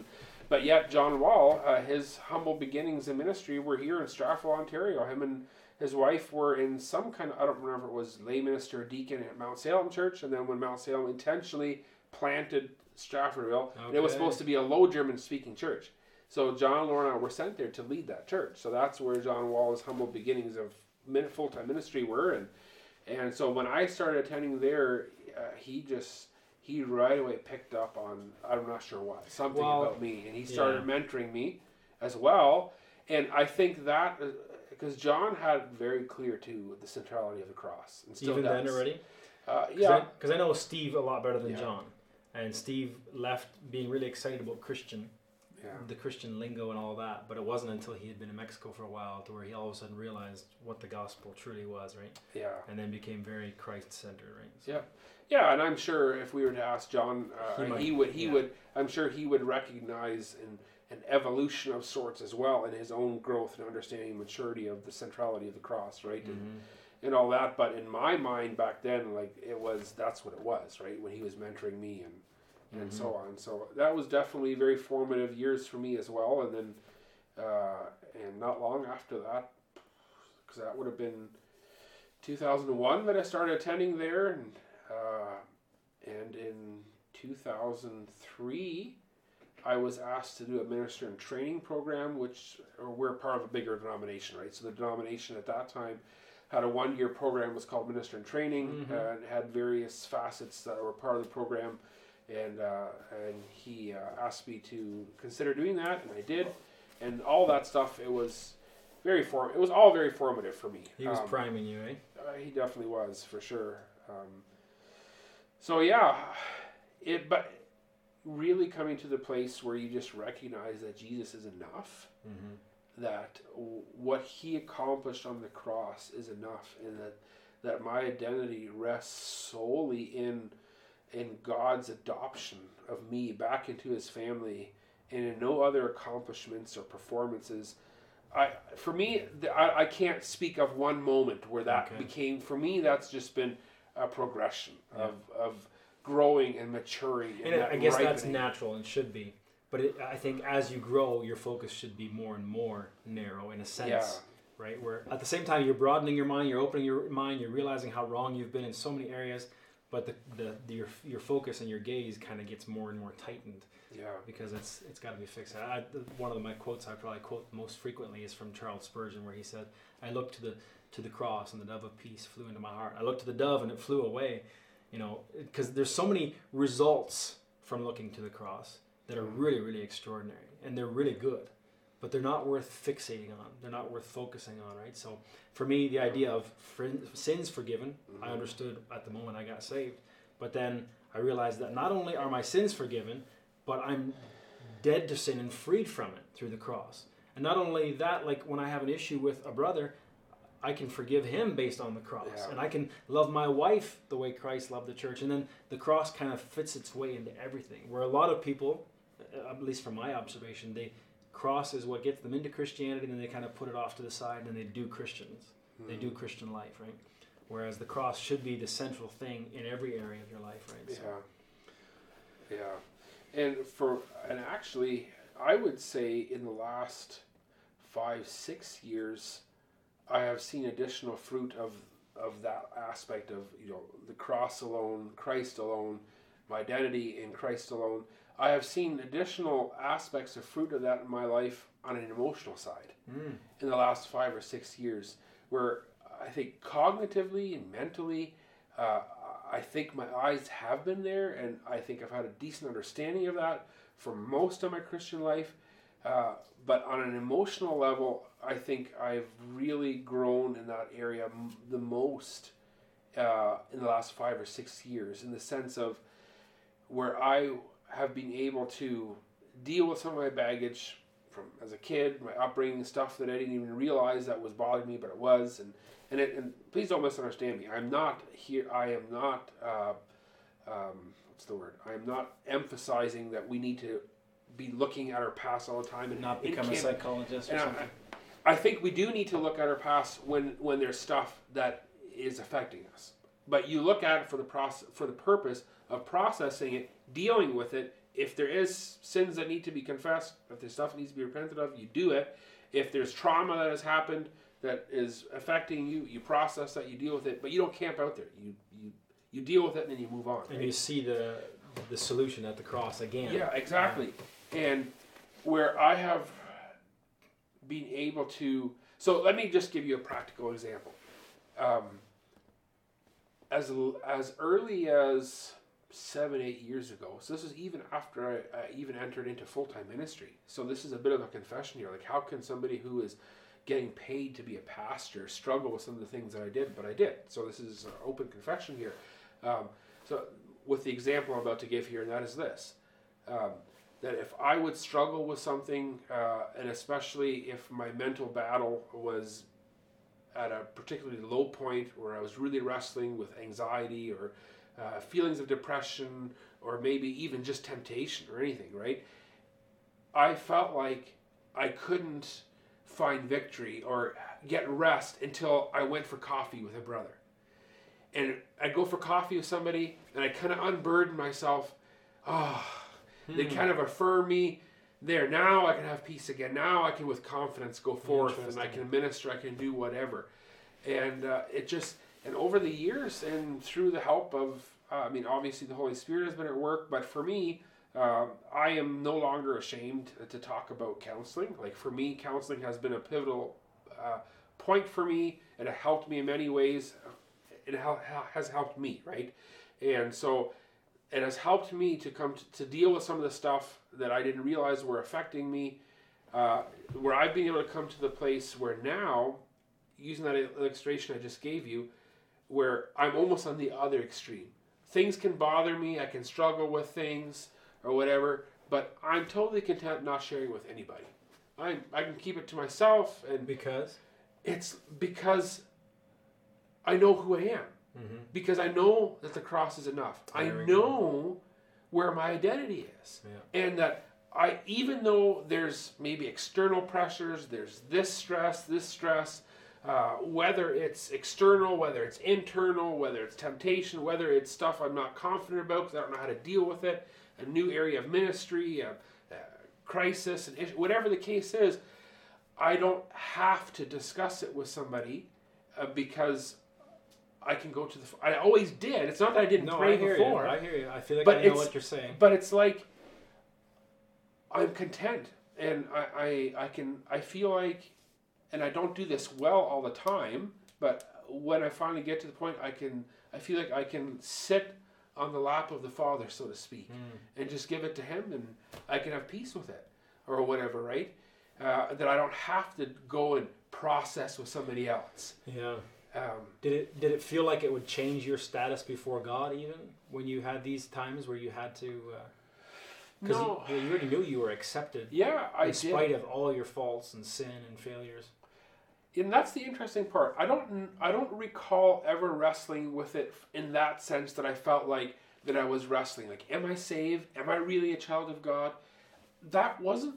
but yet John Wall, his humble beginnings in ministry were here in Stratford, Ontario. Him and his wife were in some kind of, I don't remember, it was lay minister or deacon at Mount Salem Church, and then when Mount Salem intentionally planted Stratfordville, okay. It was supposed to be a Low German speaking church. So John and Lorna were sent there to lead that church. So that's where John Wall's humble beginnings of full-time ministry were. And so when I started attending there, he right away picked up on, I'm not sure what, something about me. And he started mentoring me as well. And I think that, because John had very clear, too, the centrality of the cross. And still even does. Then already? Yeah. Because I know Steve a lot better than John. And Steve left being really excited about Christian, the Christian lingo and all that. But it wasn't until he had been in Mexico for a while to where he all of a sudden realized what the gospel truly was, right? Yeah. And then became very Christ-centered, right? So. Yeah. Yeah, and I'm sure if we were to ask John, he would. I'm sure he would recognize an evolution of sorts as well in his own growth and understanding and maturity of the centrality of the cross, right? Mm-hmm. And all that. But in my mind back then, like that's what it was, right? When he was mentoring me and mm-hmm. so on. So that was definitely very formative years for me as well. And then, and not long after that, because that would have been 2001 that I started attending there. And in 2003, I was asked to do a Minister in Training program, we're part of a bigger denomination, right? So the denomination at that time had a one-year program, it was called Minister in Training, mm-hmm. and had various facets that were part of the program. And he asked me to consider doing that, and I did. And all that stuff, it was all very formative for me. He was priming you, eh? He definitely was, for sure. So yeah, but really coming to the place where you just recognize that Jesus is enough, mm-hmm. that what he accomplished on the cross is enough, and that my identity rests solely in God's adoption of me back into his family, and in no other accomplishments or performances. I can't speak of one moment where that became, for me, that's just been a progression of growing and maturing. And I guess ripening. That's natural and should be. But I think as you grow, your focus should be more and more narrow in a sense, right? Where at the same time, you're broadening your mind, you're opening your mind, you're realizing how wrong you've been in so many areas, but your focus and your gaze kind of gets more and more tightened. Yeah. Because it's got to be fixed. One of my quotes I probably quote most frequently is from Charles Spurgeon, where he said, I look to the cross, and the dove of peace flew into my heart. I looked to the dove, and it flew away. You know, because there's so many results from looking to the cross that are really, really extraordinary, and they're really good, but they're not worth fixating on. They're not worth focusing on, right? So for me, the idea of sins forgiven, mm-hmm. I understood at the moment I got saved, but then I realized that not only are my sins forgiven, but I'm dead to sin and freed from it through the cross. And not only that, like when I have an issue with a brother, I can forgive him based on the cross, and I can love my wife the way Christ loved the church. And then the cross kind of fits its way into everything, where a lot of people, at least from my observation, the cross is what gets them into Christianity, and then they kind of put it off to the side, and they do Christians. Mm-hmm. They do Christian life, right? Whereas the cross should be the central thing in every area of your life, right? So. Yeah. And actually, I would say in the last 5-6 years, I have seen additional fruit of that aspect of, you know, the cross alone, Christ alone, my identity in Christ alone. I have seen additional aspects of fruit of that in my life on an emotional side in the last 5 or 6 years, where I think cognitively and mentally, I think my eyes have been there, and I think I've had a decent understanding of that for most of my Christian life. But on an emotional level, I think I've really grown in that area the most in the last 5 or 6 years, in the sense of where I have been able to deal with some of my baggage from as a kid, my upbringing, stuff that I didn't even realize that was bothering me, but it was. And please don't misunderstand me. I'm not here. I am not. What's the word? I am not emphasizing that we need to be looking at our past all the time and not become a psychologist or something. I think we do need to look at our past when there's stuff that is affecting us. But you look at it for the purpose of processing it, dealing with it. If there is sins that need to be confessed, if there's stuff that needs to be repented of, you do it. If there's trauma that has happened that is affecting you, you process that, you deal with it. But you don't camp out there. You deal with it and then you move on. And right? You see the solution at the cross again. Yeah, exactly. And where I have been able to... So let me just give you a practical example. As early as 7-8 years ago. So this is even after I even entered into full-time ministry. So this is a bit of a confession here. Like, how can somebody who is getting paid to be a pastor struggle with some of the things that I did? But I did. So this is an open confession here. So with the example I'm about to give here, and that is this. That if I would struggle with something, and especially if my mental battle was at a particularly low point where I was really wrestling with anxiety or feelings of depression or maybe even just temptation or anything, right? I felt like I couldn't find victory or get rest until I went for coffee with a brother. And I'd go for coffee with somebody and I kind of unburden myself. They kind of affirm me. There, now I can have peace again. Now I can with confidence go forth and I can minister, I can do whatever. And and over the years and through the help of, obviously the Holy Spirit has been at work, but for me, I am no longer ashamed to talk about counseling. Like, for me, counseling has been a pivotal point for me. It helped me in many ways. It has helped me, right? And so it has helped me to come to deal with some of the stuff that I didn't realize were affecting me, where I've been able to come to the place where now, using that illustration I just gave you, where I'm almost on the other extreme. Things can bother me, I can struggle with things or whatever, but I'm totally content not sharing with anybody. I can keep it to myself. And because? It's because I know who I am. Mm-hmm. Because I know that the cross is enough. I know where my identity is. Yeah. And that I, even though there's maybe external pressures, there's this stress, whether it's external, whether it's internal, whether it's temptation, whether it's stuff I'm not confident about because I don't know how to deal with it, a new area of ministry, a crisis, an issue, whatever the case is, I don't have to discuss it with somebody because I can go to the... I always did. It's not that I didn't pray before. I hear you. I feel like I know what you're saying. But it's like, I'm content. And I feel like... And I don't do this well all the time. But when I finally get to the point, I feel like I can sit on the lap of the Father, so to speak. And just give it to Him. And I can have peace with it. Or whatever, right? That I don't have to go and process with somebody else. Yeah. Did it feel like it would change your status before God even when you had these times where you had to? Because you already knew you were accepted. Yeah, I did. In spite of all your faults and sin and failures. And that's the interesting part. I don't recall ever wrestling with it in that sense that I felt like that I was wrestling. Like, am I saved? Am I really a child of God? That wasn't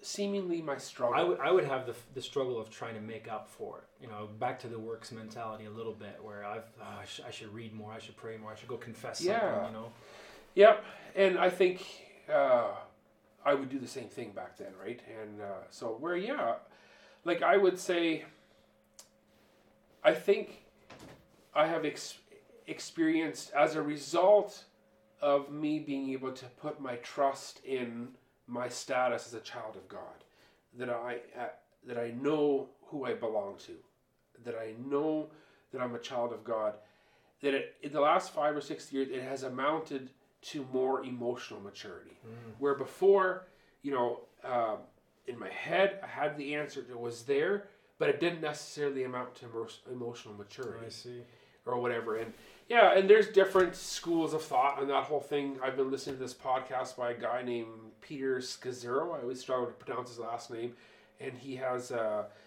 seemingly my struggle. I would have the struggle of trying to make up for it, back to the works mentality a little bit, where I should read more, I should pray more, I should go confess something. Yep. And I think I would do the same thing back then, right? And I would say I think I have experienced as a result of me being able to put my trust in my status as a child of God, that I know who I belong to, that I know that I'm a child of God, that in the last 5 or 6 years, it has amounted to more emotional maturity. Where before, in my head, I had the answer that was there, but it didn't necessarily amount to emotional maturity. I see. Or whatever. And there's different schools of thought on that whole thing. I've been listening to this podcast by a guy named Peter Scazzero. I always struggle to pronounce his last name. And he has,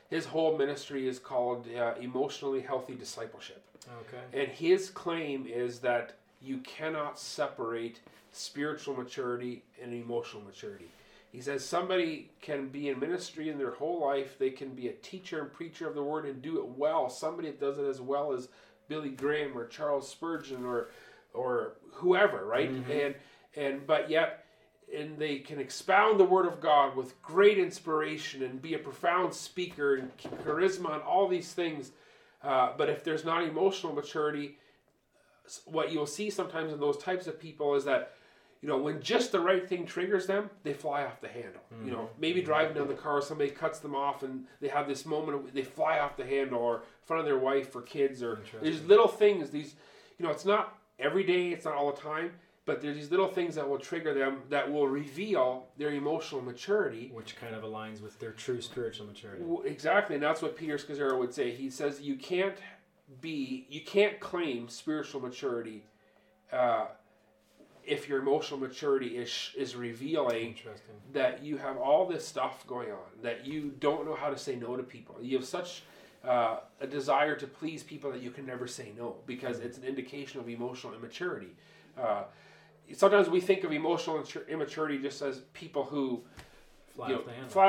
his whole ministry is called Emotionally Healthy Discipleship. Okay. And his claim is that you cannot separate spiritual maturity and emotional maturity. He says somebody can be in ministry in their whole life. They can be a teacher and preacher of the word and do it well. Somebody that does it as well as Billy Graham or Charles Spurgeon or whoever, right? Mm-hmm. But they can expound the word of God with great inspiration and be a profound speaker and charisma and all these things. But if there's not emotional maturity, what you'll see sometimes in those types of people is that, when just the right thing triggers them, they fly off the handle. Mm-hmm. Maybe driving down the car, somebody cuts them off and they have this moment of, they fly off the handle, or in front of their wife or kids, or there's little things. These, it's not every day, it's not all the time, But there's these little things that will trigger them, that will reveal their emotional maturity. Which kind of aligns with their true spiritual maturity. Well, exactly, and that's what Peter Scazzero would say. He says you can't claim spiritual maturity if your emotional maturity is revealing that you have all this stuff going on, that you don't know how to say no to people. You have such a desire to please people that you can never say no, because it's an indication of emotional immaturity. Sometimes we think of emotional immaturity just as people who fly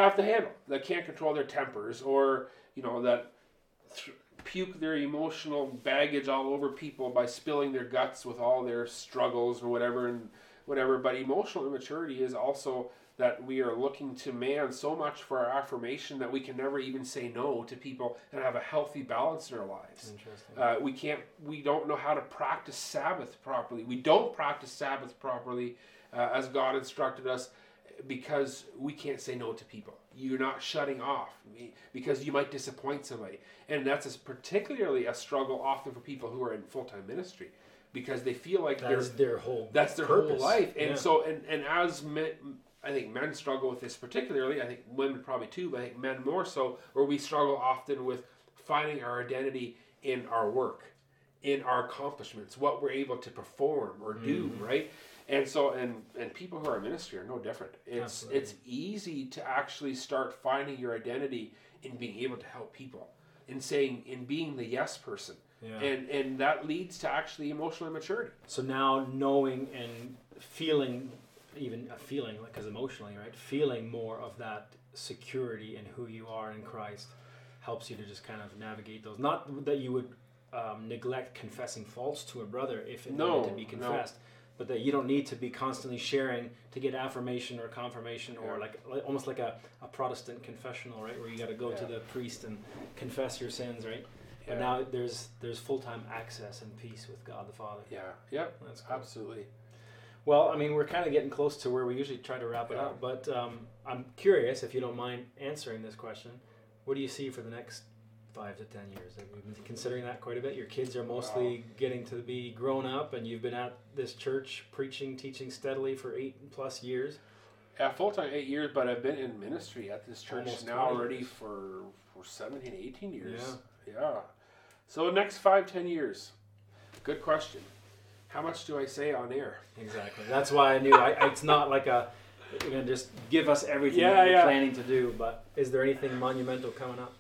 off the handle, that can't control their tempers, or that puke their emotional baggage all over people by spilling their guts with all their struggles or whatever. But emotional immaturity is also that we are looking to man so much for our affirmation that we can never even say no to people and have a healthy balance in our lives. Interesting. We don't know how to practice Sabbath properly. We don't practice Sabbath properly as God instructed us, because we can't say no to people. You're not shutting off because you might disappoint somebody. And that's particularly a struggle often for people who are in full-time ministry, because they feel like that's their whole life. And as men, I think men struggle with this particularly, I think women probably too, but I think men more so, where we struggle often with finding our identity in our work, in our accomplishments, what we're able to perform or do, right? And so, and people who are in ministry are no different. It's easy to actually start finding your identity in being able to help people, in being the yes person. Yeah. And that leads to actually emotional immaturity. So now knowing and feeling, even a feeling, because emotionally, right? Feeling more of that security in who you are in Christ helps you to just kind of navigate those. Not that you would neglect confessing faults to a brother if it needed to be confessed. No. But that you don't need to be constantly sharing to get affirmation or confirmation, or like almost like a Protestant confessional, right? Where you got to go to the priest and confess your sins, right? Yeah. But now there's full-time access and peace with God the Father. Yeah. Yep. That's cool. Absolutely. Well, I mean, we're kind of getting close to where we usually try to wrap it up, but I'm curious, if you don't mind answering this question, what do you see for the next 5 to 10 years? Have you been considering that quite a bit? Your kids are mostly getting to be grown up, and you've been at this church preaching, teaching steadily for 8+ years. Yeah, full-time 8 years, but I've been in ministry at this church already for 17, 18 years. Yeah. So next 5-10 years. Good question. How much do I say on air? Exactly. That's why I knew it's not like you're going to just give us everything that you're planning to do, but is there anything monumental coming up?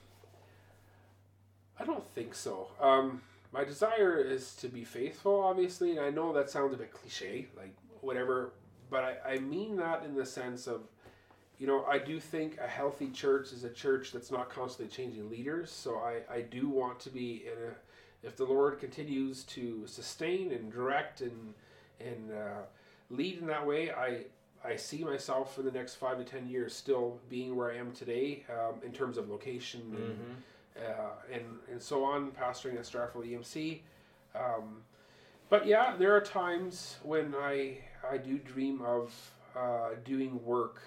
I don't think so. My desire is to be faithful, obviously, and I know that sounds a bit cliche, like whatever, but I mean that in the sense of, I do think a healthy church is a church that's not constantly changing leaders, so I do want to be if the Lord continues to sustain and direct and lead in that way, I see myself for the next 5 to 10 years still being where I am today, in terms of location, and so on, pastoring at Stratford EMC. But yeah, there are times when I do dream of doing work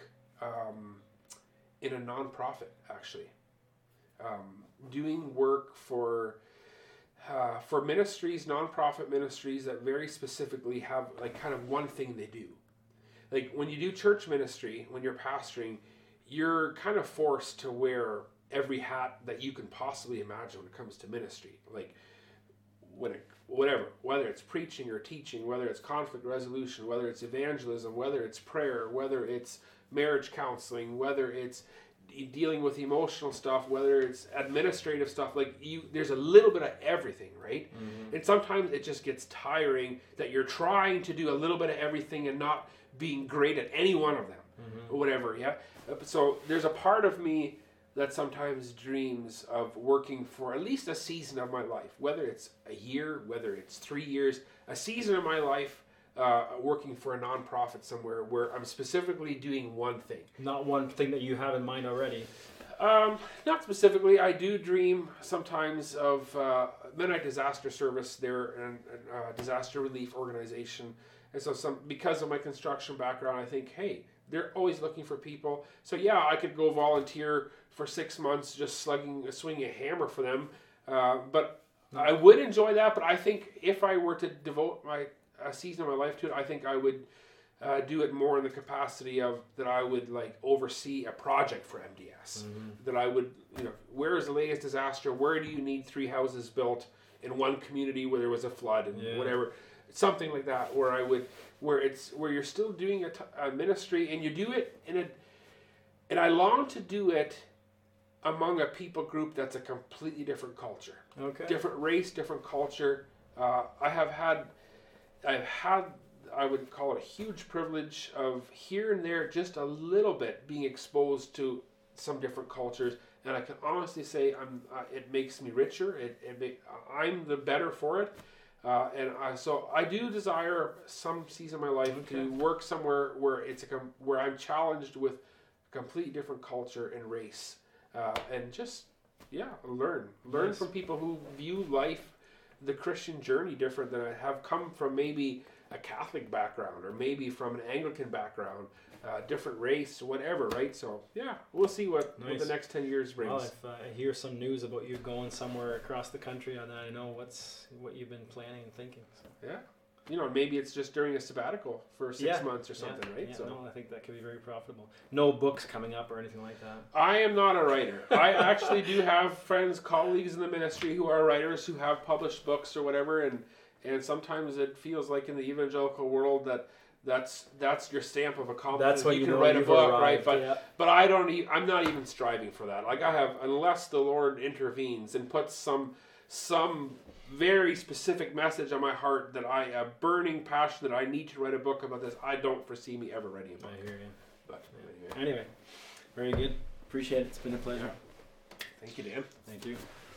in a nonprofit, actually. Doing work for ministries, nonprofit ministries that very specifically have like kind of one thing they do. Like when you do church ministry, when you're pastoring, you're kind of forced to wear every hat that you can possibly imagine when it comes to ministry, like whether it's preaching or teaching, whether it's conflict resolution, whether it's evangelism, whether it's prayer, whether it's marriage counseling, whether it's dealing with emotional stuff, whether it's administrative stuff, there's a little bit of everything, right? And sometimes it just gets tiring that you're trying to do a little bit of everything and not being great at any one of them, or whatever. So there's a part of me that sometimes dreams of working for at least a season of my life, whether it's a year, whether it's 3 years, a season of my life, working for a nonprofit somewhere where I'm specifically doing one thing. Not one thing that you have in mind already. Not specifically. I do dream sometimes of Mennonite Disaster Service. They're a disaster relief organization. And so because of my construction background, I think, hey, they're always looking for people. So yeah, I could go volunteer for 6 months just swinging a hammer for them. But I would enjoy that. But I think if I were to devote my a season of my life to it, I think I would do it more in the capacity of that I would like oversee a project for MDS. Mm-hmm. That I would, you know, where is the latest disaster? Where do you need 3 houses built in one community where there was a flood and whatever, something like that, where I would, where it's where you're still doing a ministry and you do it in a, and I long to do it among a people group that's a completely different culture, different race, different culture. I've had, I would call it a huge privilege of here and there, just a little bit being exposed to some different cultures. And I can honestly say it makes me richer. I'm the better for it. So I do desire some season of my life to work somewhere where it's where I'm challenged with a completely different culture and race. And just, learn from people who view life, the Christian journey different than I have come from maybe a Catholic background or maybe from an Anglican background, different race, whatever, right? So, we'll see what the next 10 years brings. Well, if I hear some news about you going somewhere across the country, and I know what you've been planning and thinking. So. Yeah. You know, maybe it's just during a sabbatical for 6 months or something, right? Yeah, so no, I think that could be very profitable. No books coming up or anything like that. I am not a writer. I actually do have friends, colleagues in the ministry who are writers who have published books or whatever, and sometimes it feels like in the evangelical world that's your stamp of accomplishment. That's what you can write a book, right? But I'm not even striving for that. Like I have, unless the Lord intervenes and puts some very specific message on my heart that I a burning passion that I need to write a book about this. I don't foresee me ever writing a book. I hear you. But anyway, very good. Appreciate it. It's been a pleasure. Yeah. Thank you, Dan. Thank you.